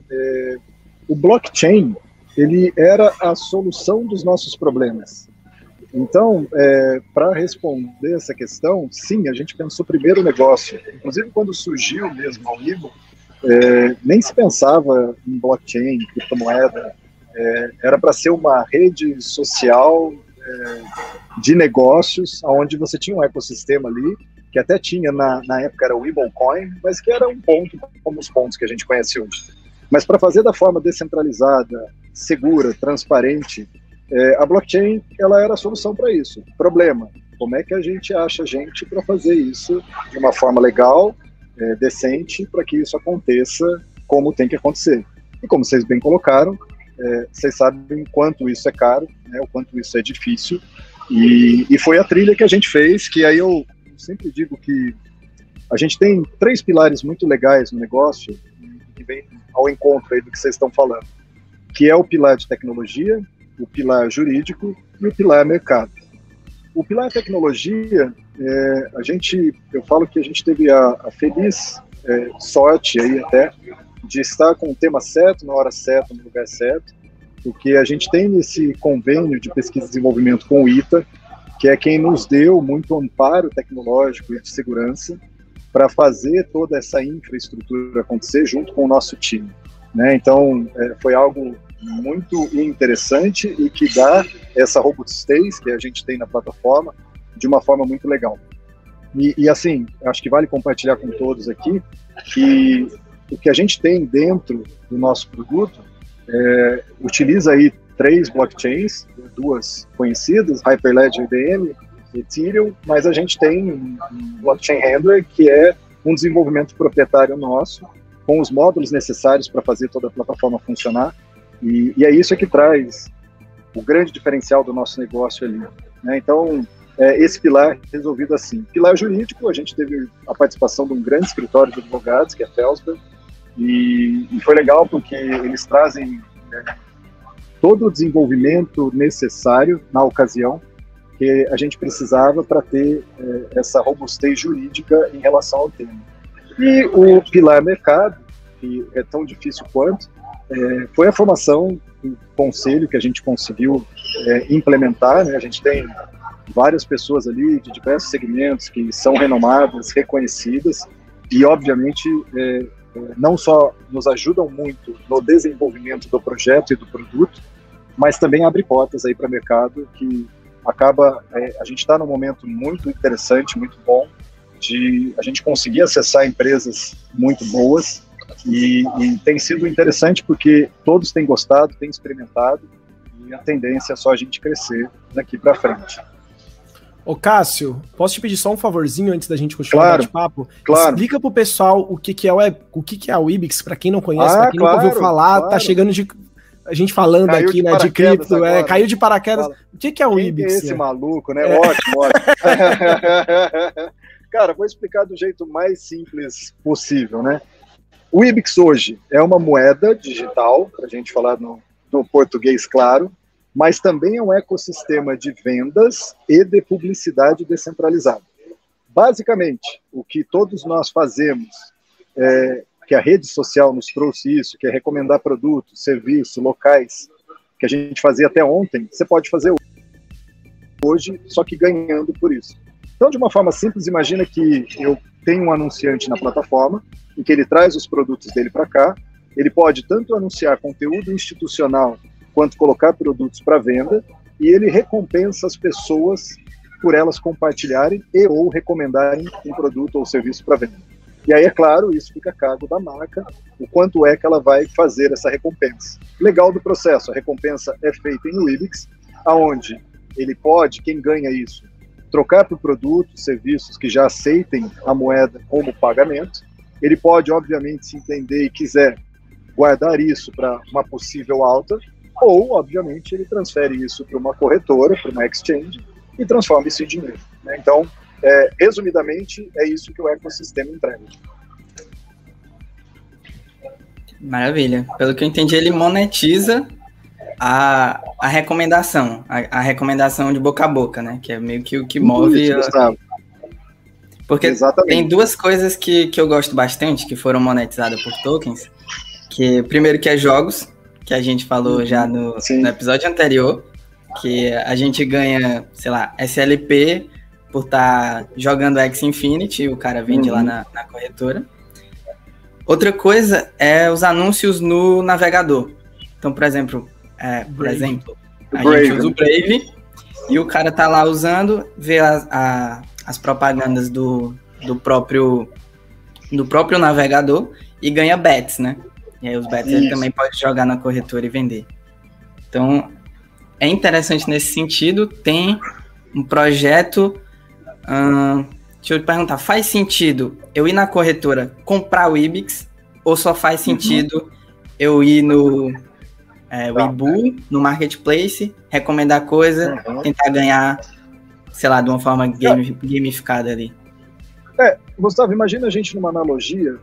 o blockchain, ele era a solução dos nossos problemas. Então, para responder essa questão, sim, a gente pensou primeiro o negócio. Inclusive, quando surgiu mesmo ao vivo, nem se pensava em blockchain, criptomoeda, era para ser uma rede social de negócios, onde você tinha um ecossistema ali, que até tinha na época era o Wibx Coin, mas que era um ponto, como os pontos que a gente conhece hoje. Mas para fazer da forma descentralizada, segura, transparente, a blockchain ela era a solução para isso. Problema, como é que a gente acha gente para fazer isso de uma forma legal, decente, para que isso aconteça como tem que acontecer. E como vocês bem colocaram, vocês sabem o quanto isso é caro, né, o quanto isso é difícil, e foi a trilha que a gente fez, que aí eu sempre digo que a gente tem três pilares muito legais no negócio que vem ao encontro aí do que vocês estão falando, que é o pilar de tecnologia, o pilar jurídico e o pilar mercado. O pilar tecnologia, eu falo que a gente teve a feliz sorte aí até de estar com o tema certo, na hora certa, no lugar certo, porque a gente tem esse convênio de pesquisa e desenvolvimento com o ITA, que é quem nos deu muito amparo tecnológico e de segurança para fazer toda essa infraestrutura acontecer junto com o nosso time, né? Então, foi algo muito interessante e que dá essa robustez que a gente tem na plataforma de uma forma muito legal. E assim, acho que vale compartilhar com todos aqui que o que a gente tem dentro do nosso produto utiliza aí três blockchains, duas conhecidas, Hyperledger, EVM, Ethereum, mas a gente tem um blockchain handler, que é um desenvolvimento proprietário nosso, com os módulos necessários para fazer toda a plataforma funcionar, e é isso que traz o grande diferencial do nosso negócio ali, né? Então, esse pilar resolvido assim. Pilar jurídico, a gente teve a participação de um grande escritório de advogados, que é a Felsberg, e foi legal porque eles trazem... todo o desenvolvimento necessário na ocasião que a gente precisava para ter essa robustez jurídica em relação ao tema. E o pilar mercado, que é tão difícil quanto, foi a formação do conselho que a gente conseguiu implementar, né? A gente tem várias pessoas ali de diversos segmentos que são renomadas, reconhecidas e, obviamente, não só nos ajudam muito no desenvolvimento do projeto e do produto, mas também abre portas aí para o mercado, que acaba, a gente está num momento muito interessante, muito bom, de a gente conseguir acessar empresas muito boas, e tem sido interessante porque todos têm gostado, têm experimentado, e a tendência é só a gente crescer daqui para frente. Ô Cássio, posso te pedir só um favorzinho antes da gente continuar o bate-papo? Claro. Explica pro pessoal o que é o que é a Wibx, para quem não conhece, para quem nunca ouviu falar, tá chegando a gente falando caiu aqui, né, de cripto, caiu de paraquedas. Fala. O que é o Wibx? Esse maluco, né? Ótimo, ótimo. Cara, vou explicar do jeito mais simples possível, né? O Wibx hoje é uma moeda digital, pra gente falar no português claro, mas também é um ecossistema de vendas e de publicidade descentralizada. Basicamente, o que todos nós fazemos, que a rede social nos trouxe isso, que é recomendar produtos, serviços, locais, que a gente fazia até ontem, você pode fazer hoje, só que ganhando por isso. Então, de uma forma simples, imagina que eu tenho um anunciante na plataforma, em que ele traz os produtos dele para cá, ele pode tanto anunciar conteúdo institucional, quanto colocar produtos para venda, e ele recompensa as pessoas por elas compartilharem e ou recomendarem um produto ou serviço para venda. E aí, é claro, isso fica a cargo da marca, o quanto é que ela vai fazer essa recompensa. Legal do processo, a recompensa é feita em Wibx, aonde ele pode, quem ganha isso, trocar por produtos, serviços que já aceitem a moeda como pagamento. Ele pode, obviamente, se entender e quiser guardar isso para uma possível alta, ou, obviamente, ele transfere isso para uma corretora, para uma exchange, e transforma isso em dinheiro. Né? Então, resumidamente, é isso que o ecossistema entrega. Maravilha. Pelo que eu entendi, ele monetiza a recomendação, a recomendação de boca a boca, né? Que é meio que o que move... Isso, Gustavo. Porque exatamente. Tem duas coisas que eu gosto bastante, que foram monetizadas por tokens, que primeiro que é jogos, que a gente falou já no episódio anterior, que a gente ganha, sei lá, SLP por estar jogando X Infinity, o cara vende lá na corretora. Outra coisa é os anúncios no navegador. Então, por exemplo, a gente usa o Brave e o cara tá lá usando, vê as propagandas do próprio navegador e ganha bets, né? E aí os bets ele também pode jogar na corretora e vender. Então, é interessante nesse sentido. Tem um projeto... deixa eu te perguntar, faz sentido eu ir na corretora comprar o Wibx ou só faz sentido eu ir no Wibu, no Marketplace, recomendar coisa, tentar ganhar, sei lá, de uma forma gamificada ali? Gustavo, imagina a gente numa analogia,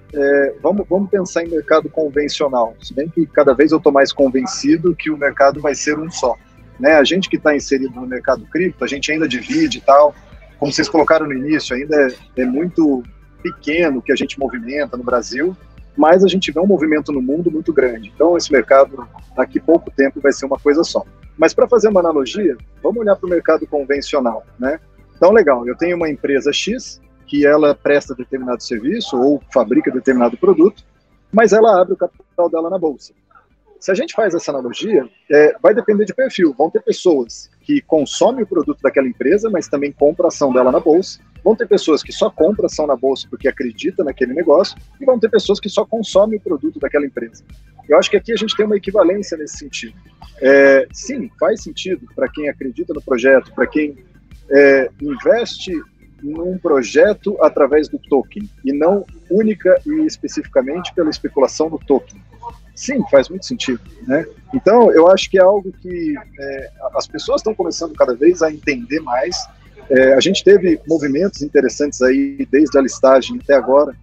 vamos pensar em mercado convencional, se bem que cada vez eu estou mais convencido que o mercado vai ser um só. Né? A gente que está inserido no mercado cripto, a gente ainda divide e tal, como vocês colocaram no início, ainda é muito pequeno o que a gente movimenta no Brasil, mas a gente vê um movimento no mundo muito grande. Então esse mercado, daqui a pouco tempo, vai ser uma coisa só. Mas para fazer uma analogia, vamos olhar para o mercado convencional. Né? Então legal, eu tenho uma empresa X, que ela presta determinado serviço ou fabrica determinado produto, mas ela abre o capital dela na bolsa. Se a gente faz essa analogia, vai depender de perfil. Vão ter pessoas que consomem o produto daquela empresa, mas também compram a ação dela na bolsa. Vão ter pessoas que só compram a ação na bolsa porque acreditam naquele negócio e vão ter pessoas que só consomem o produto daquela empresa. Eu acho que aqui a gente tem uma equivalência nesse sentido. Sim, faz sentido para quem acredita no projeto, para quem investe num projeto através do token e não única e especificamente pela especulação do token. Sim, faz muito sentido, né? Então, eu acho que é algo que as pessoas estão começando cada vez a entender mais. A gente teve movimentos interessantes aí desde a listagem até agora,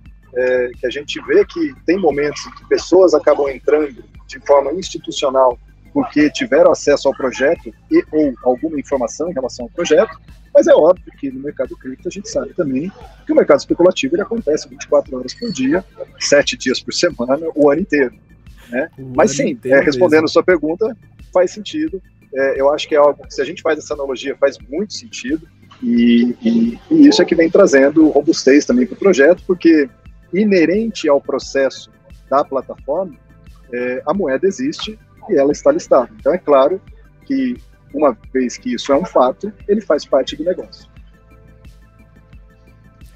que a gente vê que tem momentos em que pessoas acabam entrando de forma institucional porque tiveram acesso ao projeto e ou alguma informação em relação ao projeto, mas é óbvio que no mercado cripto a gente sabe também que o mercado especulativo ele acontece 24 horas por dia, 7 dias por semana, o ano inteiro. Né? Mas sim, respondendo a sua pergunta, faz sentido. Eu acho que é algo que, se a gente faz essa analogia, faz muito sentido e isso é que vem trazendo robustez também para o projeto, porque inerente ao processo da plataforma, a moeda existe e ela está listada. Então é claro que, uma vez que isso é um fato, ele faz parte do negócio.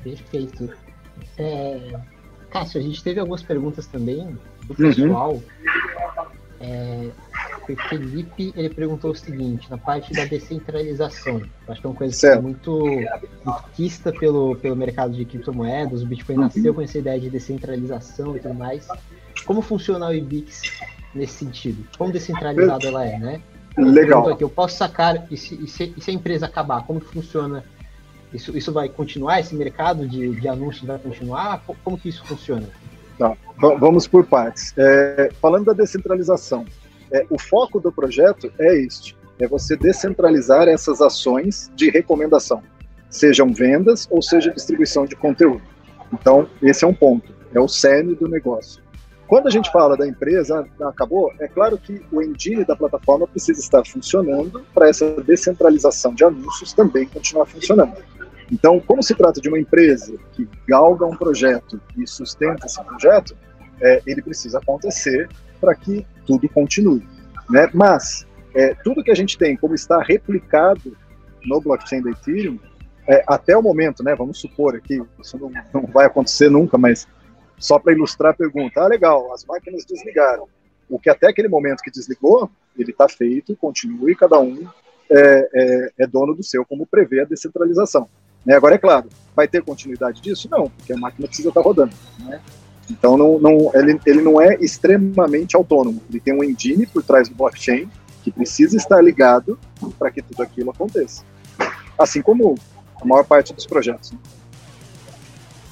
Perfeito. Cássio, a gente teve algumas perguntas também do pessoal. O Felipe, ele perguntou o seguinte, na parte da descentralização, acho que é uma coisa que é muito quista pelo mercado de criptomoedas, o Bitcoin nasceu com essa ideia de descentralização e tudo mais. Como funciona o Wibx nesse sentido? Quão descentralizado ela é, né? Legal. Aqui, eu posso sacar, e se a empresa acabar, como que funciona? Isso vai continuar? Esse mercado de anúncios vai continuar? Como que isso funciona? Tá, vamos por partes. Falando da descentralização, o foco do projeto é você descentralizar essas ações de recomendação. sejam vendas ou seja distribuição de conteúdo. Então, esse é um ponto, é o cerne do negócio. Quando a gente fala da empresa, acabou, é claro que o engine da plataforma precisa estar funcionando para essa descentralização de anúncios também continuar funcionando. Então, como se trata de uma empresa que galga um projeto e sustenta esse projeto, ele precisa acontecer para que tudo continue, né? Mas tudo que a gente tem, como está replicado no blockchain da Ethereum, até o momento, né, vamos supor aqui, isso não vai acontecer nunca, mas só para ilustrar a pergunta, legal, as máquinas desligaram. O que até aquele momento que desligou, ele está feito, continua e cada um é dono do seu, como prevê a descentralização, né? Agora, é claro, vai ter continuidade disso? Não, porque a máquina precisa estar rodando, né? Então, ele não é extremamente autônomo, ele tem um engine por trás do blockchain que precisa estar ligado para que tudo aquilo aconteça. Assim como a maior parte dos projetos.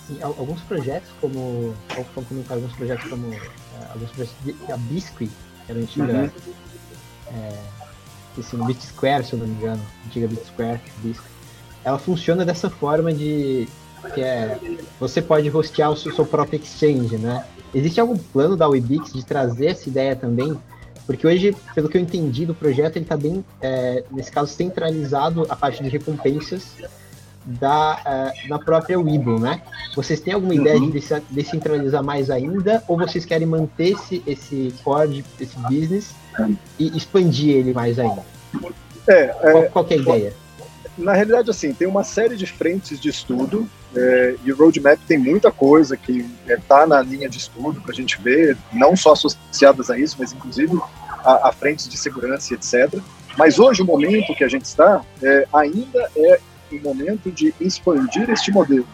Sim, alguns projetos como a Biscuit, que era a antiga, Bitsquare, se eu não me engano, antiga Bitsquare, Biscuit, ela funciona dessa forma de que você pode hostear o seu próprio exchange, né? Existe algum plano da Wibx de trazer essa ideia também? Porque hoje, pelo que eu entendi do projeto, ele está bem, nesse caso, centralizado a parte de recompensas da própria Webull, né? Vocês têm alguma ideia de descentralizar mais ainda? Ou vocês querem manter esse core, esse business, e expandir ele mais ainda? Qual que é a ideia? Na realidade, assim, tem uma série de frentes de estudo, e o roadmap tem muita coisa que está na linha de estudo para a gente ver, não só associadas a isso, mas inclusive a frentes de segurança, etc. Mas hoje o momento que a gente está ainda é um momento de expandir este modelo,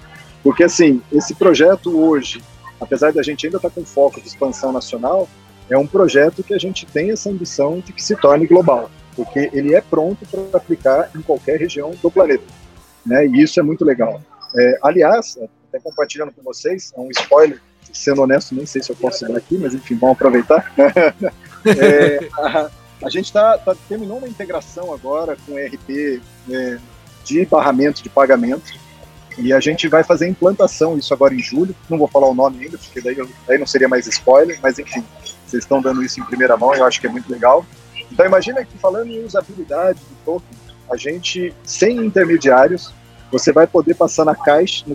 porque assim, esse projeto hoje, apesar de a gente ainda estar com foco de expansão nacional, é um projeto que a gente tem essa ambição de que se torne global, porque ele é pronto para aplicar em qualquer região do planeta, né? E isso é muito legal. Aliás, até compartilhando com vocês, é um spoiler, sendo honesto, nem sei se eu posso dar aqui, mas enfim, vamos aproveitar. A gente terminou uma integração agora com ERP de barramento de pagamento, e a gente vai fazer a implantação, isso agora em julho, não vou falar o nome ainda, porque daí não seria mais spoiler, mas enfim, vocês estão dando isso em primeira mão, eu acho que é muito legal. Então imagina que, falando em usabilidade do token, a gente, sem intermediários, você vai poder passar no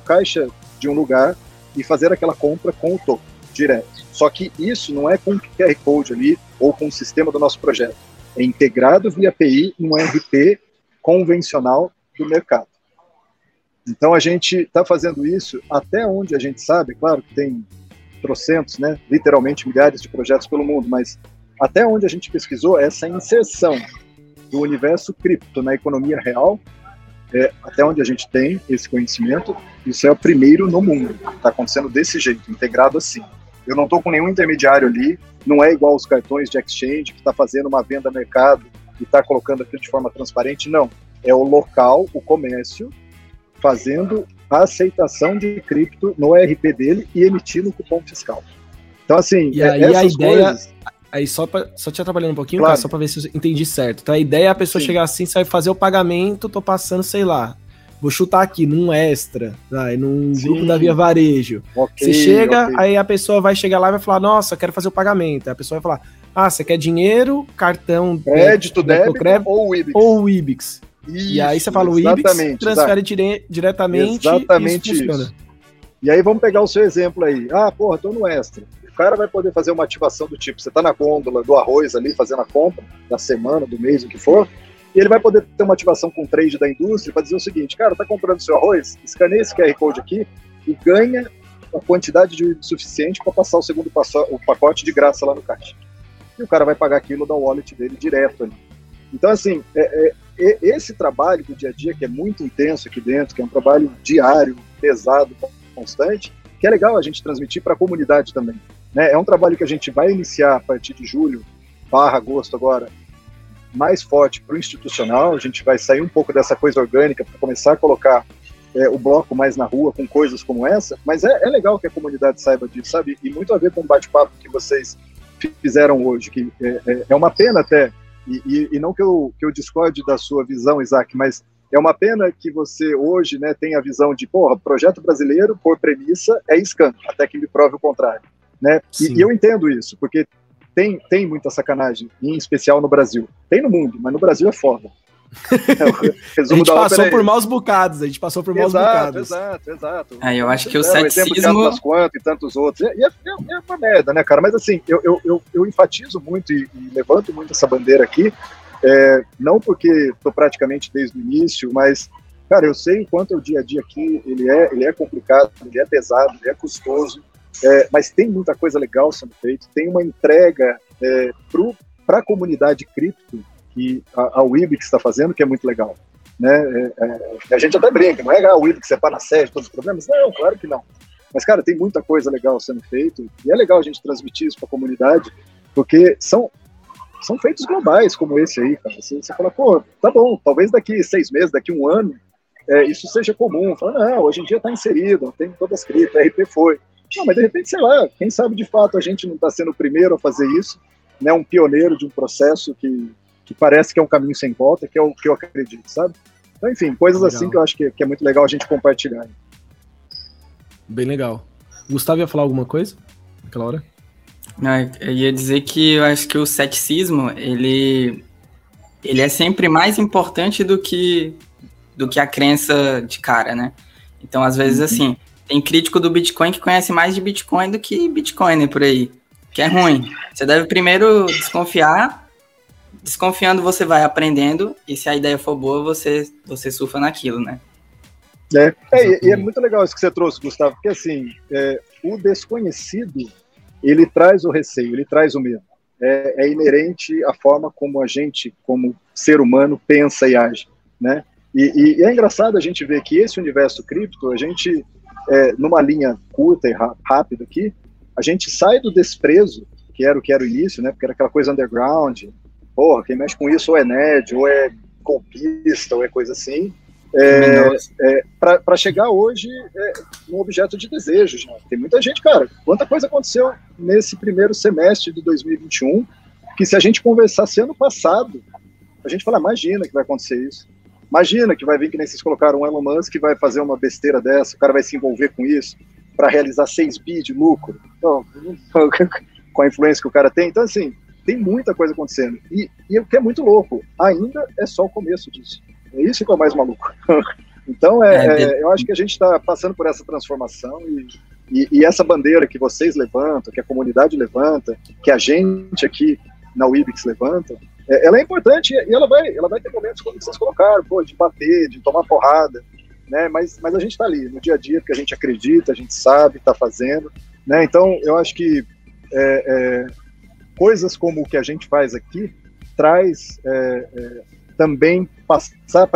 caixa de um lugar e fazer aquela compra com o token, direto. Só que isso não é com o QR Code ali ou com o sistema do nosso projeto. É integrado via API num ERP convencional do mercado. Então a gente está fazendo isso até onde a gente sabe, claro que tem trocentos, né, literalmente milhares de projetos pelo mundo, mas até onde a gente pesquisou essa inserção do universo cripto na economia real, até onde a gente tem esse conhecimento, isso é o primeiro no mundo. Está acontecendo desse jeito, integrado assim. Eu não estou com nenhum intermediário ali, não é igual aos cartões de exchange que está fazendo uma venda a mercado e está colocando aquilo de forma transparente, não. É o local, o comércio, fazendo a aceitação de cripto no ERP dele e emitindo o cupom fiscal. Então, assim, e aí, essas coisas... Aí só te atrapalhando um pouquinho, claro, cara, só para ver se eu entendi certo. Então a ideia é a pessoa chegar assim, você vai fazer o pagamento, tô passando, sei lá, vou chutar aqui, num Extra, vai, num grupo da Via Varejo. Okay, você chega, aí a pessoa vai chegar lá e vai falar, nossa, eu quero fazer o pagamento. Aí a pessoa vai falar, você quer dinheiro, cartão, crédito, débito ou Wibx. E aí você fala o Wibx, transfere diretamente. Exatamente isso. E aí vamos pegar o seu exemplo aí. Tô no Extra. O cara vai poder fazer uma ativação do tipo, você está na gôndola do arroz ali, fazendo a compra da semana, do mês, o que for, e ele vai poder ter uma ativação com o trade da indústria para dizer o seguinte, cara, está comprando seu arroz? Escaneia esse QR Code aqui e ganha a quantidade de suficiente para passar o pacote de graça lá no caixa. E o cara vai pagar aquilo da wallet dele direto ali. Então, assim, esse trabalho do dia a dia, que é muito intenso aqui dentro, que é um trabalho diário, pesado, constante, que é legal a gente transmitir para a comunidade também. É um trabalho que a gente vai iniciar a partir de julho/agosto agora, mais forte para o institucional. A gente vai sair um pouco dessa coisa orgânica para começar a colocar o bloco mais na rua com coisas como essa, mas é legal que a comunidade saiba disso, sabe? E muito a ver com o bate-papo que vocês fizeram hoje, que é uma pena até, e não que eu discorde da sua visão, Isaac, mas É uma pena que você hoje, né, tenha a visão de, porra, projeto brasileiro, por premissa, é scam, até que me prove o contrário, né? E eu entendo isso, porque tem muita sacanagem, em especial no Brasil. Tem no mundo, mas no Brasil é foda. A gente passou por maus bocados, Exato. Ah, eu acho que o ceticismo... Exemplo de Atlas Quantum e tantos outros. É uma merda, né, cara? Mas assim, eu enfatizo muito e levanto muito essa bandeira aqui, não porque estou praticamente desde o início, mas, cara, eu sei o quanto o dia a dia aqui, ele é complicado, ele é pesado, ele é custoso, mas tem muita coisa legal sendo feito, tem uma entrega para a comunidade cripto, que a Wibx está fazendo, que é muito legal, né? A gente até brinca, não é a Wibx é panaceia de todos os problemas? Não, claro que não. Mas, cara, tem muita coisa legal sendo feita, e é legal a gente transmitir isso para a comunidade, porque são feitos globais, como esse aí, cara. Você fala, pô, tá bom, talvez daqui 6 meses, daqui 1 ano, isso seja comum. Fala, não, hoje em dia tá inserido, tem toda a cripto, RP foi. Não, mas de repente, sei lá, quem sabe de fato a gente não está sendo o primeiro a fazer isso, né? Um pioneiro de um processo que parece que é um caminho sem volta, que é o que eu acredito, sabe? Então, enfim, coisas legal. Assim que eu acho que é muito legal a gente compartilhar. Bem legal. Gustavo ia falar alguma coisa naquela hora? Não, eu ia dizer que eu acho que o ceticismo, ele é sempre mais importante do que a crença de cara, né? Então, às vezes, assim, tem crítico do Bitcoin que conhece mais de Bitcoin do que Bitcoiner por aí, que é ruim. Você deve primeiro desconfiar... Desconfiando, você vai aprendendo, e se a ideia for boa, você surfa naquilo, né? E é muito legal isso que você trouxe, Gustavo, porque assim, o desconhecido, ele traz o receio, ele traz o medo. É inerente à forma como a gente, como ser humano, pensa e age, né? E é engraçado a gente ver que esse universo cripto, a gente, numa linha curta e rápida aqui, a gente sai do desprezo, que era o início, né? Porque era aquela coisa underground, porra, quem mexe com isso ou é nerd, ou é golpista, ou é coisa assim, para chegar hoje um objeto de desejo. Já. Tem muita gente, cara, quanta coisa aconteceu nesse primeiro semestre de 2021, que se a gente conversasse ano passado, a gente fala, imagina que vai acontecer isso, imagina que vai vir que nem vocês colocaram um Elon Musk que vai fazer uma besteira dessa, o cara vai se envolver com isso, para realizar 6 bi de lucro, então, com a influência que o cara tem, então assim, tem muita coisa acontecendo, e o que é muito louco, ainda é só o começo disso, é isso que é o mais maluco. Então, eu acho que a gente está passando por essa transformação, e essa bandeira que vocês levantam, que a comunidade levanta, que a gente aqui na Wibx levanta, ela é importante, e ela vai ter momentos como vocês colocaram, pô, de bater, de tomar porrada, né? Mas a gente está ali, no dia a dia, porque a gente acredita, a gente sabe, está fazendo, né? Então, eu acho que coisas como o que a gente faz aqui traz também passar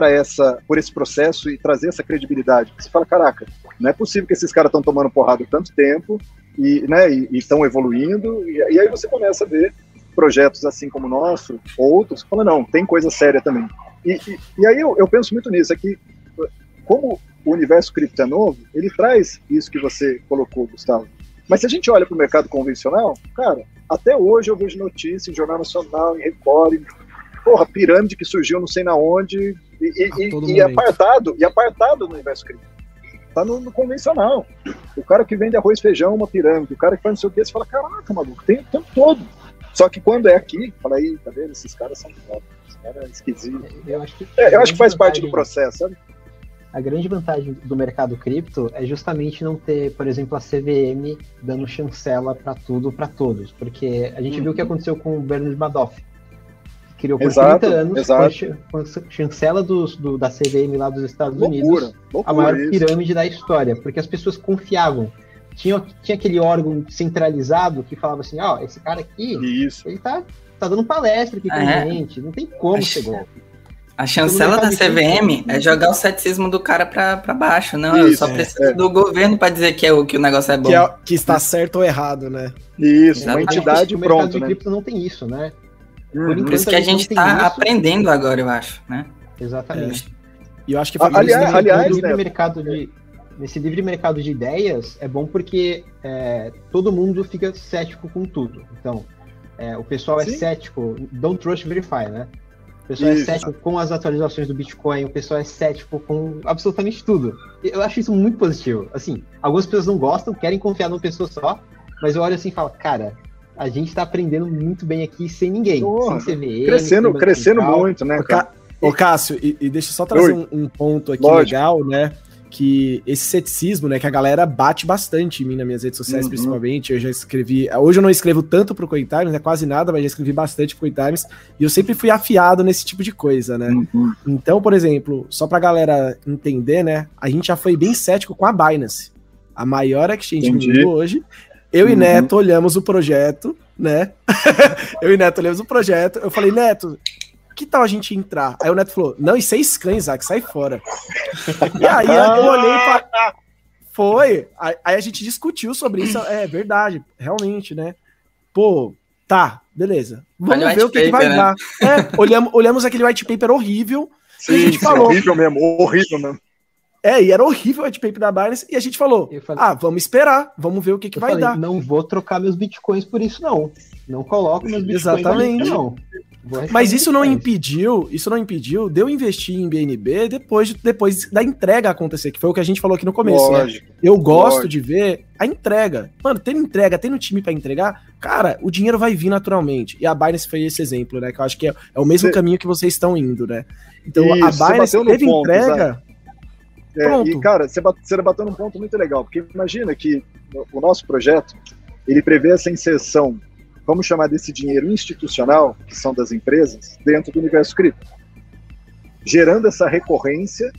por esse processo e trazer essa credibilidade. Você fala, caraca, não é possível que esses caras estão tomando porrada há tanto tempo e, né, estão evoluindo, e aí você começa a ver projetos assim como o nosso, outros, fala, não, tem coisa séria também. E aí eu penso muito nisso, é que como o universo cripto é novo, ele traz isso que você colocou, Gustavo. Mas se a gente olha para o mercado convencional, cara, até hoje eu vejo notícia em Jornal Nacional, em Record, porra, pirâmide que surgiu não sei na onde, apartado no universo cripto. Tá no convencional. O cara que vende arroz e feijão, uma pirâmide, o cara que faz não sei o que, você fala, caraca, maluco, tem o tempo todo. Só que quando é aqui, fala aí, tá vendo, esses caras são foda, esses caras esquisitos. Eu acho que faz parte do processo, sabe? A grande vantagem do mercado cripto é justamente não ter, por exemplo, a CVM dando chancela para tudo, para todos. Porque a gente viu o que aconteceu com o Bernard Madoff, que criou por 30 anos, com a chancela da CVM lá dos Estados Unidos, a maior pirâmide da história. Porque as pessoas confiavam. Tinha aquele órgão centralizado que falava assim, ó, esse cara aqui, ele tá dando palestra aqui pra gente, não tem como ser golpe. A chancela da CVM é jogar o ceticismo do cara pra baixo, não? Isso, eu só preciso do governo pra dizer que o negócio é bom. Que está certo ou errado, né? Isso, uma entidade pronta, né? O mercado de cripto não tem isso, né? Por isso que a gente tá aprendendo agora, eu acho, né? Exatamente. E eu acho que foi nesse livre mercado de ideias é bom porque todo mundo fica cético com tudo. Então, o pessoal é cético, don't trust, verify, né? O pessoal é cético com as atualizações do Bitcoin, o pessoal é cético com absolutamente tudo. Eu acho isso muito positivo. Assim, algumas pessoas não gostam, querem confiar numa pessoa só, mas eu olho assim e falo, cara, a gente tá aprendendo muito bem aqui sem ninguém, sem CVM. Crescendo muito, né, cara? Ô, Cássio, e deixa eu só trazer um ponto aqui legal, né? Que esse ceticismo, né, que a galera bate bastante em mim nas minhas redes sociais, principalmente, eu já escrevi, hoje eu não escrevo tanto pro CoinTimes, né, quase nada, mas já escrevi bastante pro CoinTimes, e eu sempre fui afiado nesse tipo de coisa, né, então, por exemplo, só pra galera entender, né, a gente já foi bem cético com a Binance, a maior exchange do mundo hoje, eu e Neto olhamos o projeto, né, eu falei, Neto, que tal a gente entrar? Aí o Neto falou, não, isso é scam, Isaac, sai fora. E aí eu olhei e falei, foi. Aí a gente discutiu sobre isso, é verdade, realmente, né? Pô, tá, beleza. Vamos ver o que, que vai dar. É, olhamos aquele white paper horrível, sim, e a gente falou. Horrível mesmo. É, e era horrível o white paper da Binance, e a gente falou, vamos esperar, vamos ver o que vai dar. Não vou trocar meus bitcoins por isso, não. Não coloco meus bitcoins por isso, não. Mas isso não impediu de eu investir em BNB depois da entrega acontecer, que foi o que a gente falou aqui no começo, lógico, né? Eu gosto de ver a entrega. Mano, tendo time pra entregar, cara, o dinheiro vai vir naturalmente. E a Binance foi esse exemplo, né? Que eu acho que é o mesmo caminho que vocês estão indo, né? Então isso, a Binance teve ponto, entrega. Pronto. E, cara, você bateu num ponto muito legal, porque imagina que o nosso projeto, ele prevê essa inserção, vamos chamar desse dinheiro institucional, que são das empresas, dentro do universo cripto, gerando essa recorrência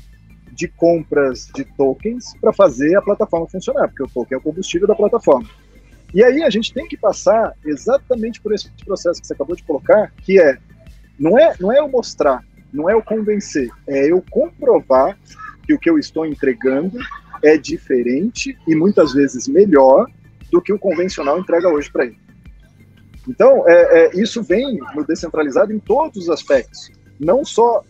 de compras de tokens para fazer a plataforma funcionar, porque o token é o combustível da plataforma. E aí a gente tem que passar exatamente por esse processo que você acabou de colocar, que não é eu mostrar, não é eu convencer, é eu comprovar que o que eu estou entregando é diferente e muitas vezes melhor do que o convencional entrega hoje para ele. Então, isso vem no descentralizado em todos os aspectos, não só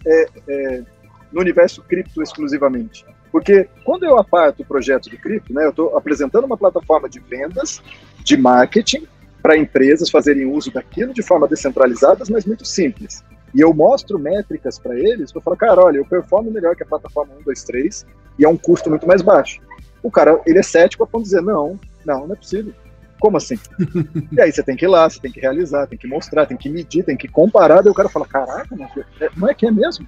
no universo cripto exclusivamente. Porque quando eu aparto o projeto do cripto, né, eu estou apresentando uma plataforma de vendas, de marketing, para empresas fazerem uso daquilo de forma descentralizada, mas muito simples. E eu mostro métricas para eles, eu falo, cara, olha, eu performo melhor que a plataforma 1, 2, 3 e é um custo muito mais baixo. O cara, ele é cético a ponto de dizer, não é possível. Como assim? E aí você tem que ir lá, você tem que realizar, tem que mostrar, tem que medir, tem que comparar, daí o cara fala, caraca, não é que é mesmo?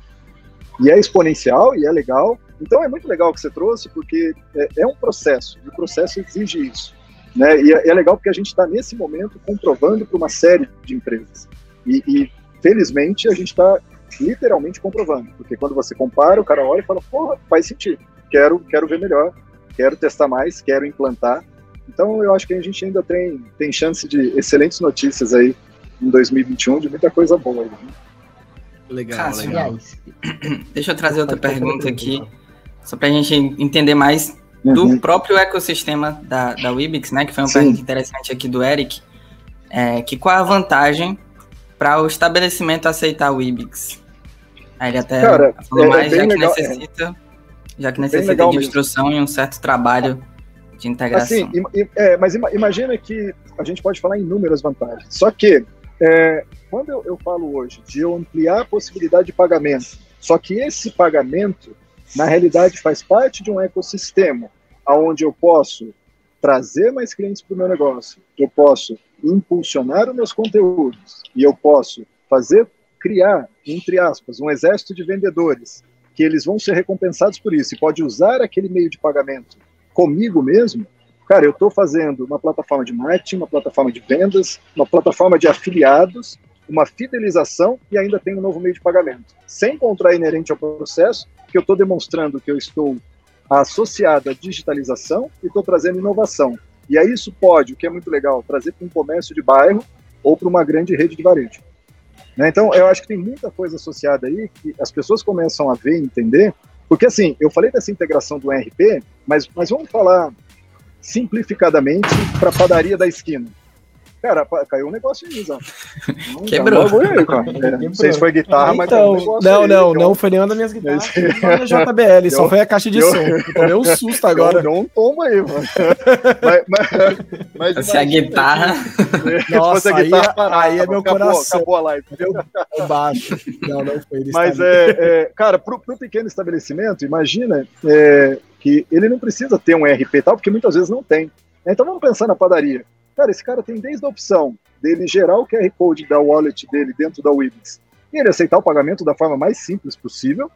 E é exponencial, e é legal. Então é muito legal o que você trouxe, porque é um processo, e o processo exige isso, né? E é legal porque a gente está, nesse momento, comprovando para uma série de empresas. E felizmente, a gente está literalmente comprovando, porque quando você compara, o cara olha e fala, porra, faz sentido, quero ver melhor, quero testar mais, quero implantar. Então, eu acho que a gente ainda tem chance de excelentes notícias aí em 2021, de muita coisa boa aí. Legal, Cássio, legal. Deixa eu trazer outra pergunta aqui, só para a gente entender mais do próprio ecossistema da Wibx, né? Que foi uma pergunta interessante aqui do Eric, que qual a vantagem para o estabelecimento aceitar a Wibx? Aí ele até falou mais, já que necessita de instrução e um certo trabalho de integração. Assim, mas imagina que a gente pode falar inúmeras vantagens. Só que, quando eu falo hoje de eu ampliar a possibilidade de pagamento, só que esse pagamento, na realidade, faz parte de um ecossistema onde eu posso trazer mais clientes para o meu negócio, eu posso impulsionar os meus conteúdos e eu posso criar, entre aspas, um exército de vendedores, que eles vão ser recompensados por isso e pode usar aquele meio de pagamento comigo mesmo. Cara, eu estou fazendo uma plataforma de marketing, uma plataforma de vendas, uma plataforma de afiliados, uma fidelização e ainda tem um novo meio de pagamento. Sem contrair inerente ao processo, que eu estou demonstrando que eu estou associado à digitalização e estou trazendo inovação. E aí isso pode, o que é muito legal, trazer para um comércio de bairro ou para uma grande rede de varejo, né? Então, eu acho que tem muita coisa associada aí que as pessoas começam a ver e entender. Porque assim, eu falei dessa integração do ERP, mas vamos falar simplificadamente para a padaria da esquina. Cara, caiu um negócio aí, Zão. Quebrou. Não sei se foi guitarra, mas caiu um negócio. Não foi nenhuma das minhas guitarras. Não JBL, só foi a caixa de som. Deu um susto agora. Deu um tombo aí, mano. Mas se a guitarra... Nossa, aí é meu coração. Acabou a live. Deu baixo. Não foi ele. Mas, cara, pro pequeno estabelecimento, imagina que ele não precisa ter um RP e tal, porque muitas vezes não tem. Então vamos pensar na padaria. Cara, esse cara tem desde a opção dele gerar o QR Code da wallet dele dentro da Wibx e ele aceitar o pagamento da forma mais simples possível,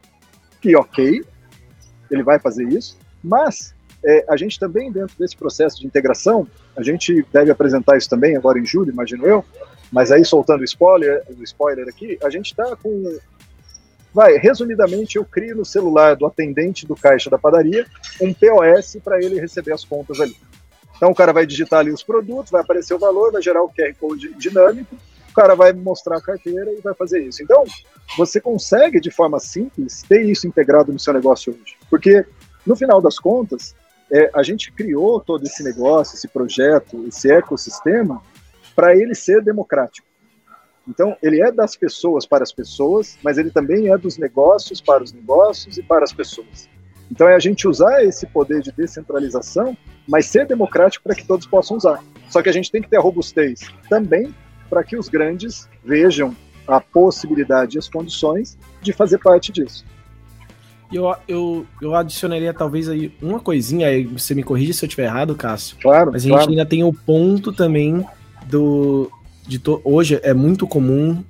que ok, ele vai fazer isso, mas a gente também, dentro desse processo de integração, a gente deve apresentar isso também agora em julho, imagino eu, mas aí soltando o spoiler aqui, a gente está com... resumidamente, eu crio no celular do atendente do caixa da padaria um POS para ele receber as contas ali. Então o cara vai digitar ali os produtos, vai aparecer o valor, vai gerar o QR Code dinâmico, o cara vai mostrar a carteira e vai fazer isso. Então, você consegue, de forma simples, ter isso integrado no seu negócio hoje. Porque, no final das contas, a gente criou todo esse negócio, esse projeto, esse ecossistema, para ele ser democrático. Então, ele é das pessoas para as pessoas, mas ele também é dos negócios para os negócios e para as pessoas. Então é a gente usar esse poder de descentralização, mas ser democrático para que todos possam usar. Só que a gente tem que ter a robustez também para que os grandes vejam a possibilidade e as condições de fazer parte disso. Eu adicionaria talvez aí uma coisinha, você me corrige se eu estiver errado, Cássio. Claro. Mas a gente ainda tem o ponto também hoje é muito comum,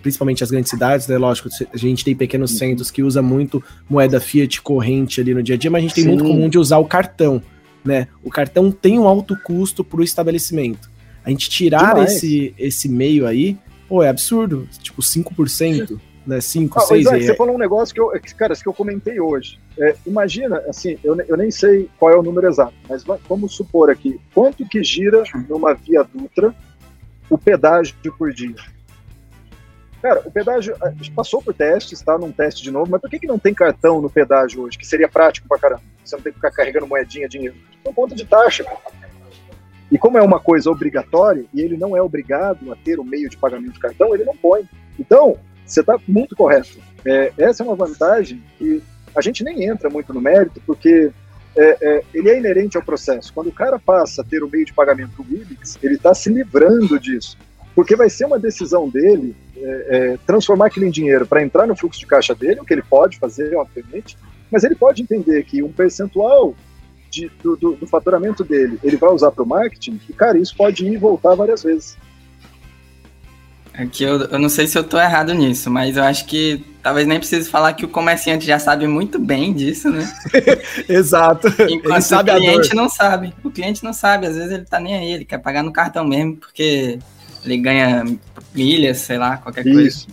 principalmente as grandes cidades, né? Lógico, a gente tem pequenos centros que usa muito moeda fiat corrente ali no dia a dia, mas a gente tem muito comum de usar o cartão, né? O cartão tem um alto custo para o estabelecimento. A gente tirar esse meio aí, é absurdo, tipo 5%, né? 5, 6%. Isaac, você falou um negócio que eu comentei hoje. Imagina, assim, eu nem sei qual é o número exato, mas vamos supor aqui, quanto que gira numa Via Dutra o pedágio por dia? Cara, o pedágio passou por testes, tá? Num teste de novo, mas por que não tem cartão no pedágio hoje? Que seria prático pra caramba. Você não tem que ficar carregando moedinha, dinheiro. Por conta de taxa, cara. E como é uma coisa obrigatória, e ele não é obrigado a ter o meio de pagamento de cartão, ele não põe. Então, você tá muito correto. Essa é uma vantagem que a gente nem entra muito no mérito, porque... ele é inerente ao processo. Quando o cara passa a ter o meio de pagamento do Wibx, ele está se livrando disso, porque vai ser uma decisão dele transformar aquilo em dinheiro para entrar no fluxo de caixa dele, o que ele pode fazer, obviamente, mas ele pode entender que um percentual do faturamento dele ele vai usar para o marketing e, cara, isso pode ir e voltar várias vezes. Aqui eu não sei se eu tô errado nisso, mas eu acho que talvez nem precise falar que o comerciante já sabe muito bem disso, né? Exato. Enquanto sabe, o cliente não sabe. O cliente não sabe, às vezes ele tá nem aí, ele quer pagar no cartão mesmo, porque ele ganha milhas, sei lá, qualquer coisa.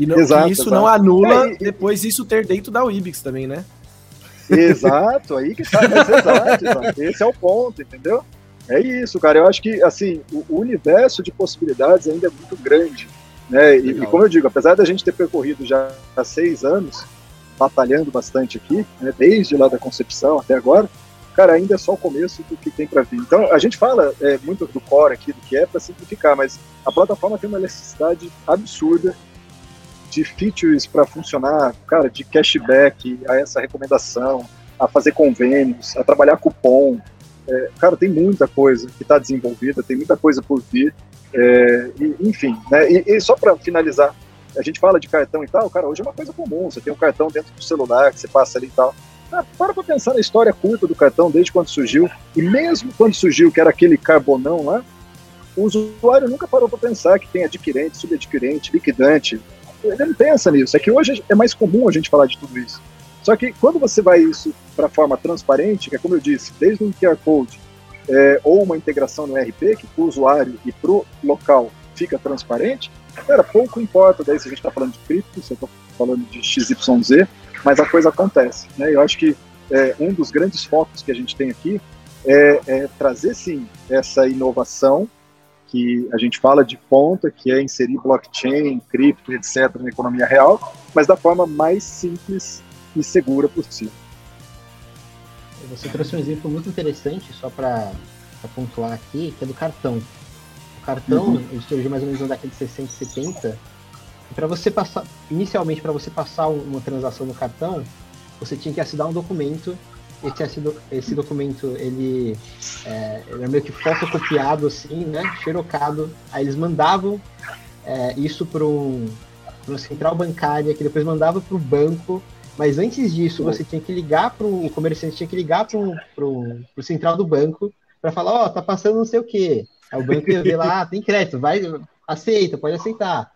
Exato. Não anula depois isso ter dentro da Wibx também, né? Exato, aí que tá, mas exato. Esse é o ponto, entendeu? É isso, cara. Eu acho que, assim, o universo de possibilidades ainda é muito grande, né? E como eu digo, apesar da gente ter percorrido já há 6 anos, batalhando bastante aqui, né? Desde lá da concepção até agora, cara, ainda é só o começo do que tem para vir. Então, a gente fala muito do core aqui, do que é para simplificar, mas a plataforma tem uma elasticidade absurda de features para funcionar, cara, de cashback a essa recomendação, a fazer convênios, a trabalhar cupom. Cara, tem muita coisa que está desenvolvida, tem muita coisa por vir, enfim, né? E só para finalizar, a gente fala de cartão e tal, cara, hoje é uma coisa comum, você tem um cartão dentro do celular que você passa ali e tal, para pensar na história curta do cartão desde quando surgiu, e mesmo quando surgiu, que era aquele carbonão lá, o usuário nunca parou para pensar que tem adquirente, subadquirente, liquidante, ele não pensa nisso, é que hoje é mais comum a gente falar de tudo isso. Só que quando você vai isso para forma transparente, que é como eu disse, desde um QR Code ou uma integração no RP, que para o usuário e para o local fica transparente, cara, pouco importa daí se a gente está falando de cripto, se eu estou falando de XYZ, mas a coisa acontece, né? Eu acho que um dos grandes focos que a gente tem aqui é trazer, sim, essa inovação que a gente fala de ponta, que é inserir blockchain, cripto, etc., na economia real, mas da forma mais simples e segura por si. Você trouxe um exemplo muito interessante, só para para pontuar aqui, que é do cartão. O cartão, ele surgiu mais ou menos na década de 60, 70. Para você passar, inicialmente, para você passar uma transação no cartão, você tinha que assinar um documento. Esse documento, ele era meio que fotocopiado, assim, né? Xerocado. Aí eles mandavam isso para uma central bancária, que depois mandava para o banco. Mas antes disso, você tinha que ligar para o comerciante, tinha que ligar para o central do banco para falar, tá passando não sei o quê. Aí o banco ia ver lá, tem crédito, vai, aceita, pode aceitar.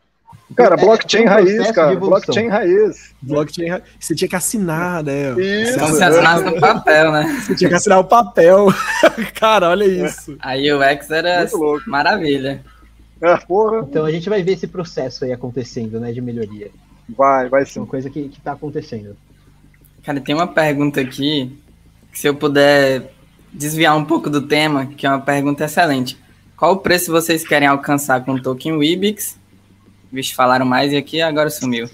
Cara, blockchain raiz, cara. Blockchain raiz. Blockchain raiz. Você tinha que assinar, né? Isso. Você assinava no papel, né? Você tinha que assinar o papel. Cara, olha isso. Aí o X era maravilha. É, porra. Então a gente vai ver esse processo aí acontecendo, né? De melhoria. Vai sim. Uma coisa que tá acontecendo. Cara, tem uma pergunta aqui, que se eu puder desviar um pouco do tema, que é uma pergunta excelente. Qual o preço vocês querem alcançar com o token Wibx? Vixe, falaram mais e aqui agora sumiu.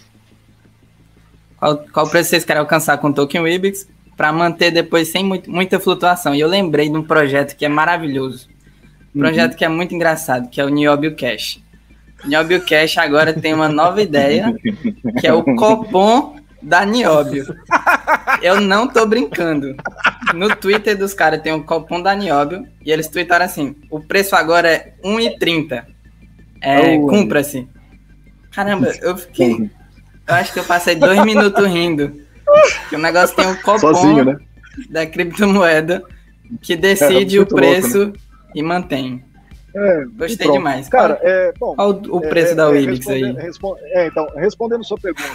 Qual o preço vocês querem alcançar com o token Wibx para manter depois sem muita flutuação? E eu lembrei de um projeto que é maravilhoso. Um projeto que é muito engraçado, que é o Niobio Cash. Niobio Cash agora tem uma nova ideia, que é o Copom da Niobio. Eu não tô brincando. No Twitter dos caras tem o Copom da Niobio e eles tweetaram assim, o preço agora é R$1,30. Cumpra-se. Caramba, eu fiquei... Eu acho que eu passei 2 minutos rindo. O negócio tem um Copom sozinho, né? Da criptomoeda que decide o preço louco, né? E mantém. Gostei demais. Cara, qual o preço da Wibx aí? Então, respondendo sua pergunta,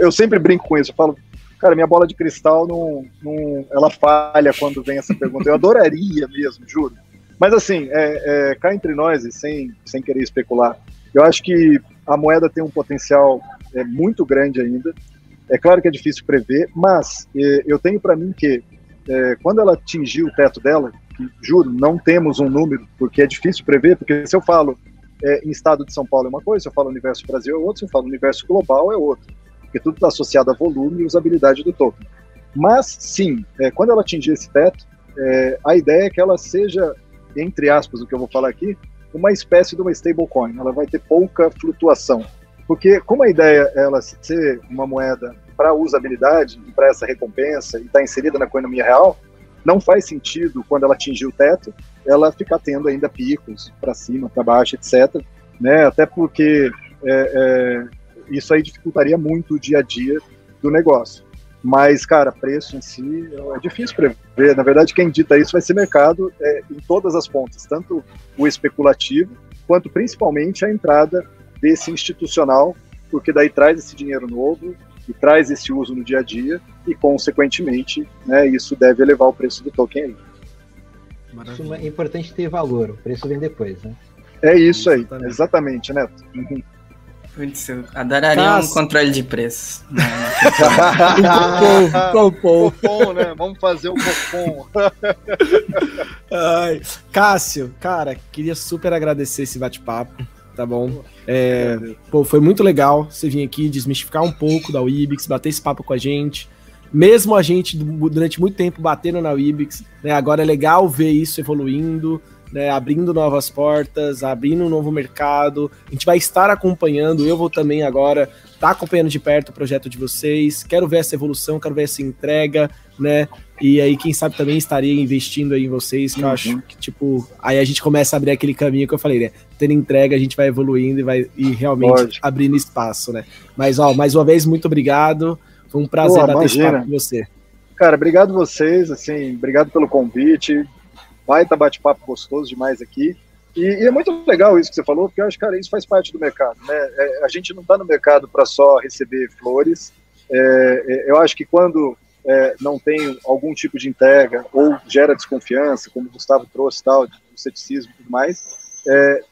eu sempre brinco com isso, eu falo, cara, minha bola de cristal não ela falha quando vem essa pergunta. Eu adoraria mesmo, juro. Mas assim, cá entre nós, e sem querer especular, eu acho que a moeda tem um potencial muito grande ainda. É claro que é difícil prever, mas eu tenho para mim que quando ela atingir o teto dela, que, juro, não temos um número, porque é difícil prever, porque se eu falo em estado de São Paulo é uma coisa, se eu falo universo Brasil é outra, se eu falo universo global é outra, porque tudo está associado a volume e usabilidade do token. Mas, sim, quando ela atingir esse teto, a ideia é que ela seja, entre aspas, o que eu vou falar aqui, uma espécie de uma stablecoin, ela vai ter pouca flutuação, porque como a ideia é ela ser uma moeda para usabilidade e para essa recompensa e está inserida na economia real, não faz sentido quando ela atingir o teto, ela ficar tendo ainda picos para cima, para baixo, etc. Né? Até porque isso aí dificultaria muito o dia a dia do negócio. Mas, cara, preço em si é difícil prever. Na verdade, quem dita isso vai ser mercado em todas as pontas, tanto o especulativo, quanto principalmente a entrada desse institucional, porque daí traz esse dinheiro novo e traz esse uso no dia a dia e, consequentemente, né, isso deve elevar o preço do token aí. Maravilha. É importante ter valor, o preço vem depois, né? É isso aí, exatamente, Neto. Eu adoraria um controle de preço. Copom, né? Vamos fazer o copom. Cássio, cara, queria super agradecer esse bate-papo, tá bom? Foi muito legal você vir aqui desmistificar um pouco da Wibx, bater esse papo com a gente. Mesmo a gente, durante muito tempo, batendo na Wibx, né? Agora é legal ver isso evoluindo, né, abrindo novas portas, abrindo um novo mercado. A gente vai estar acompanhando, eu vou também agora estar acompanhando de perto o projeto de vocês, quero ver essa evolução, quero ver essa entrega, né, e aí quem sabe também estaria investindo aí em vocês, que eu acho que, tipo, aí a gente começa a abrir aquele caminho que eu falei, né, tendo entrega a gente vai evoluindo e realmente abrindo espaço, né, mas ó, mais uma vez, muito obrigado, foi um prazer bater esse papo com você. Cara, obrigado vocês, assim, obrigado pelo convite. Baita bate-papo gostoso demais aqui. E é muito legal isso que você falou, porque eu acho que, cara, isso faz parte do mercado, né? A gente não está no mercado para só receber flores. Eu acho que quando não tem algum tipo de entrega ou gera desconfiança, como o Gustavo trouxe, tal, o ceticismo e tudo mais,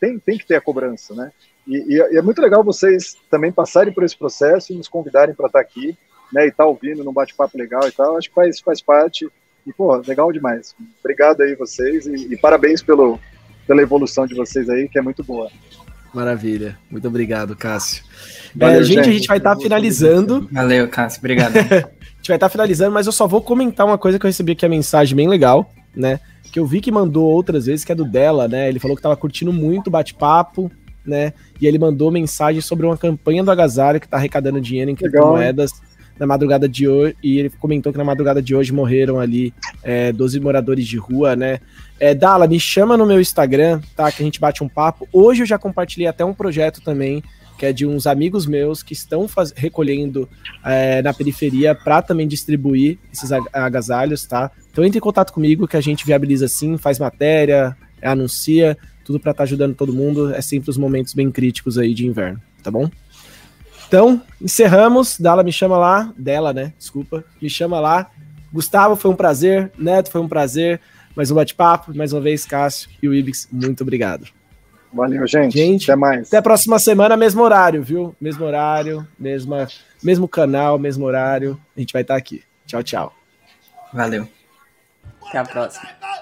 tem que ter a cobrança, né? E é muito legal vocês também passarem por esse processo e nos convidarem para estar aqui, né? E estar ouvindo num bate-papo legal e tal. Acho que faz parte... E, pô, legal demais. Obrigado aí vocês e parabéns pela evolução de vocês aí, que é muito boa. Maravilha. Muito obrigado, Cássio. Valeu, gente, a gente vai estar finalizando. Valeu, Cássio. Obrigado. A gente vai estar finalizando, mas eu só vou comentar uma coisa que eu recebi aqui, a mensagem bem legal, né? Que eu vi que mandou outras vezes, que é do dela, né? Ele falou que tava curtindo muito o bate-papo, né? E ele mandou mensagem sobre uma campanha do Agasalho que tá arrecadando dinheiro em criptomoedas na madrugada de hoje. E ele comentou que na madrugada de hoje morreram ali 12 moradores de rua, né? Dala, me chama no meu Instagram, tá? Que a gente bate um papo. Hoje eu já compartilhei até um projeto também, que é de uns amigos meus que estão recolhendo na periferia para também distribuir esses agasalhos, tá? Então entre em contato comigo que a gente viabiliza sim, faz matéria, anuncia, tudo para estar ajudando todo mundo. É sempre os momentos bem críticos aí de inverno, tá bom? Então, encerramos. Dala, me chama lá. Dela, né? Desculpa. Me chama lá. Gustavo, foi um prazer. Neto, foi um prazer. Mais um bate-papo. Mais uma vez, Cássio e o Wibx, muito obrigado. Valeu, gente. Até mais. Até a próxima semana, mesmo horário, viu? Mesmo horário, mesmo canal, mesmo horário. A gente vai estar aqui. Tchau, tchau. Valeu. Até a próxima.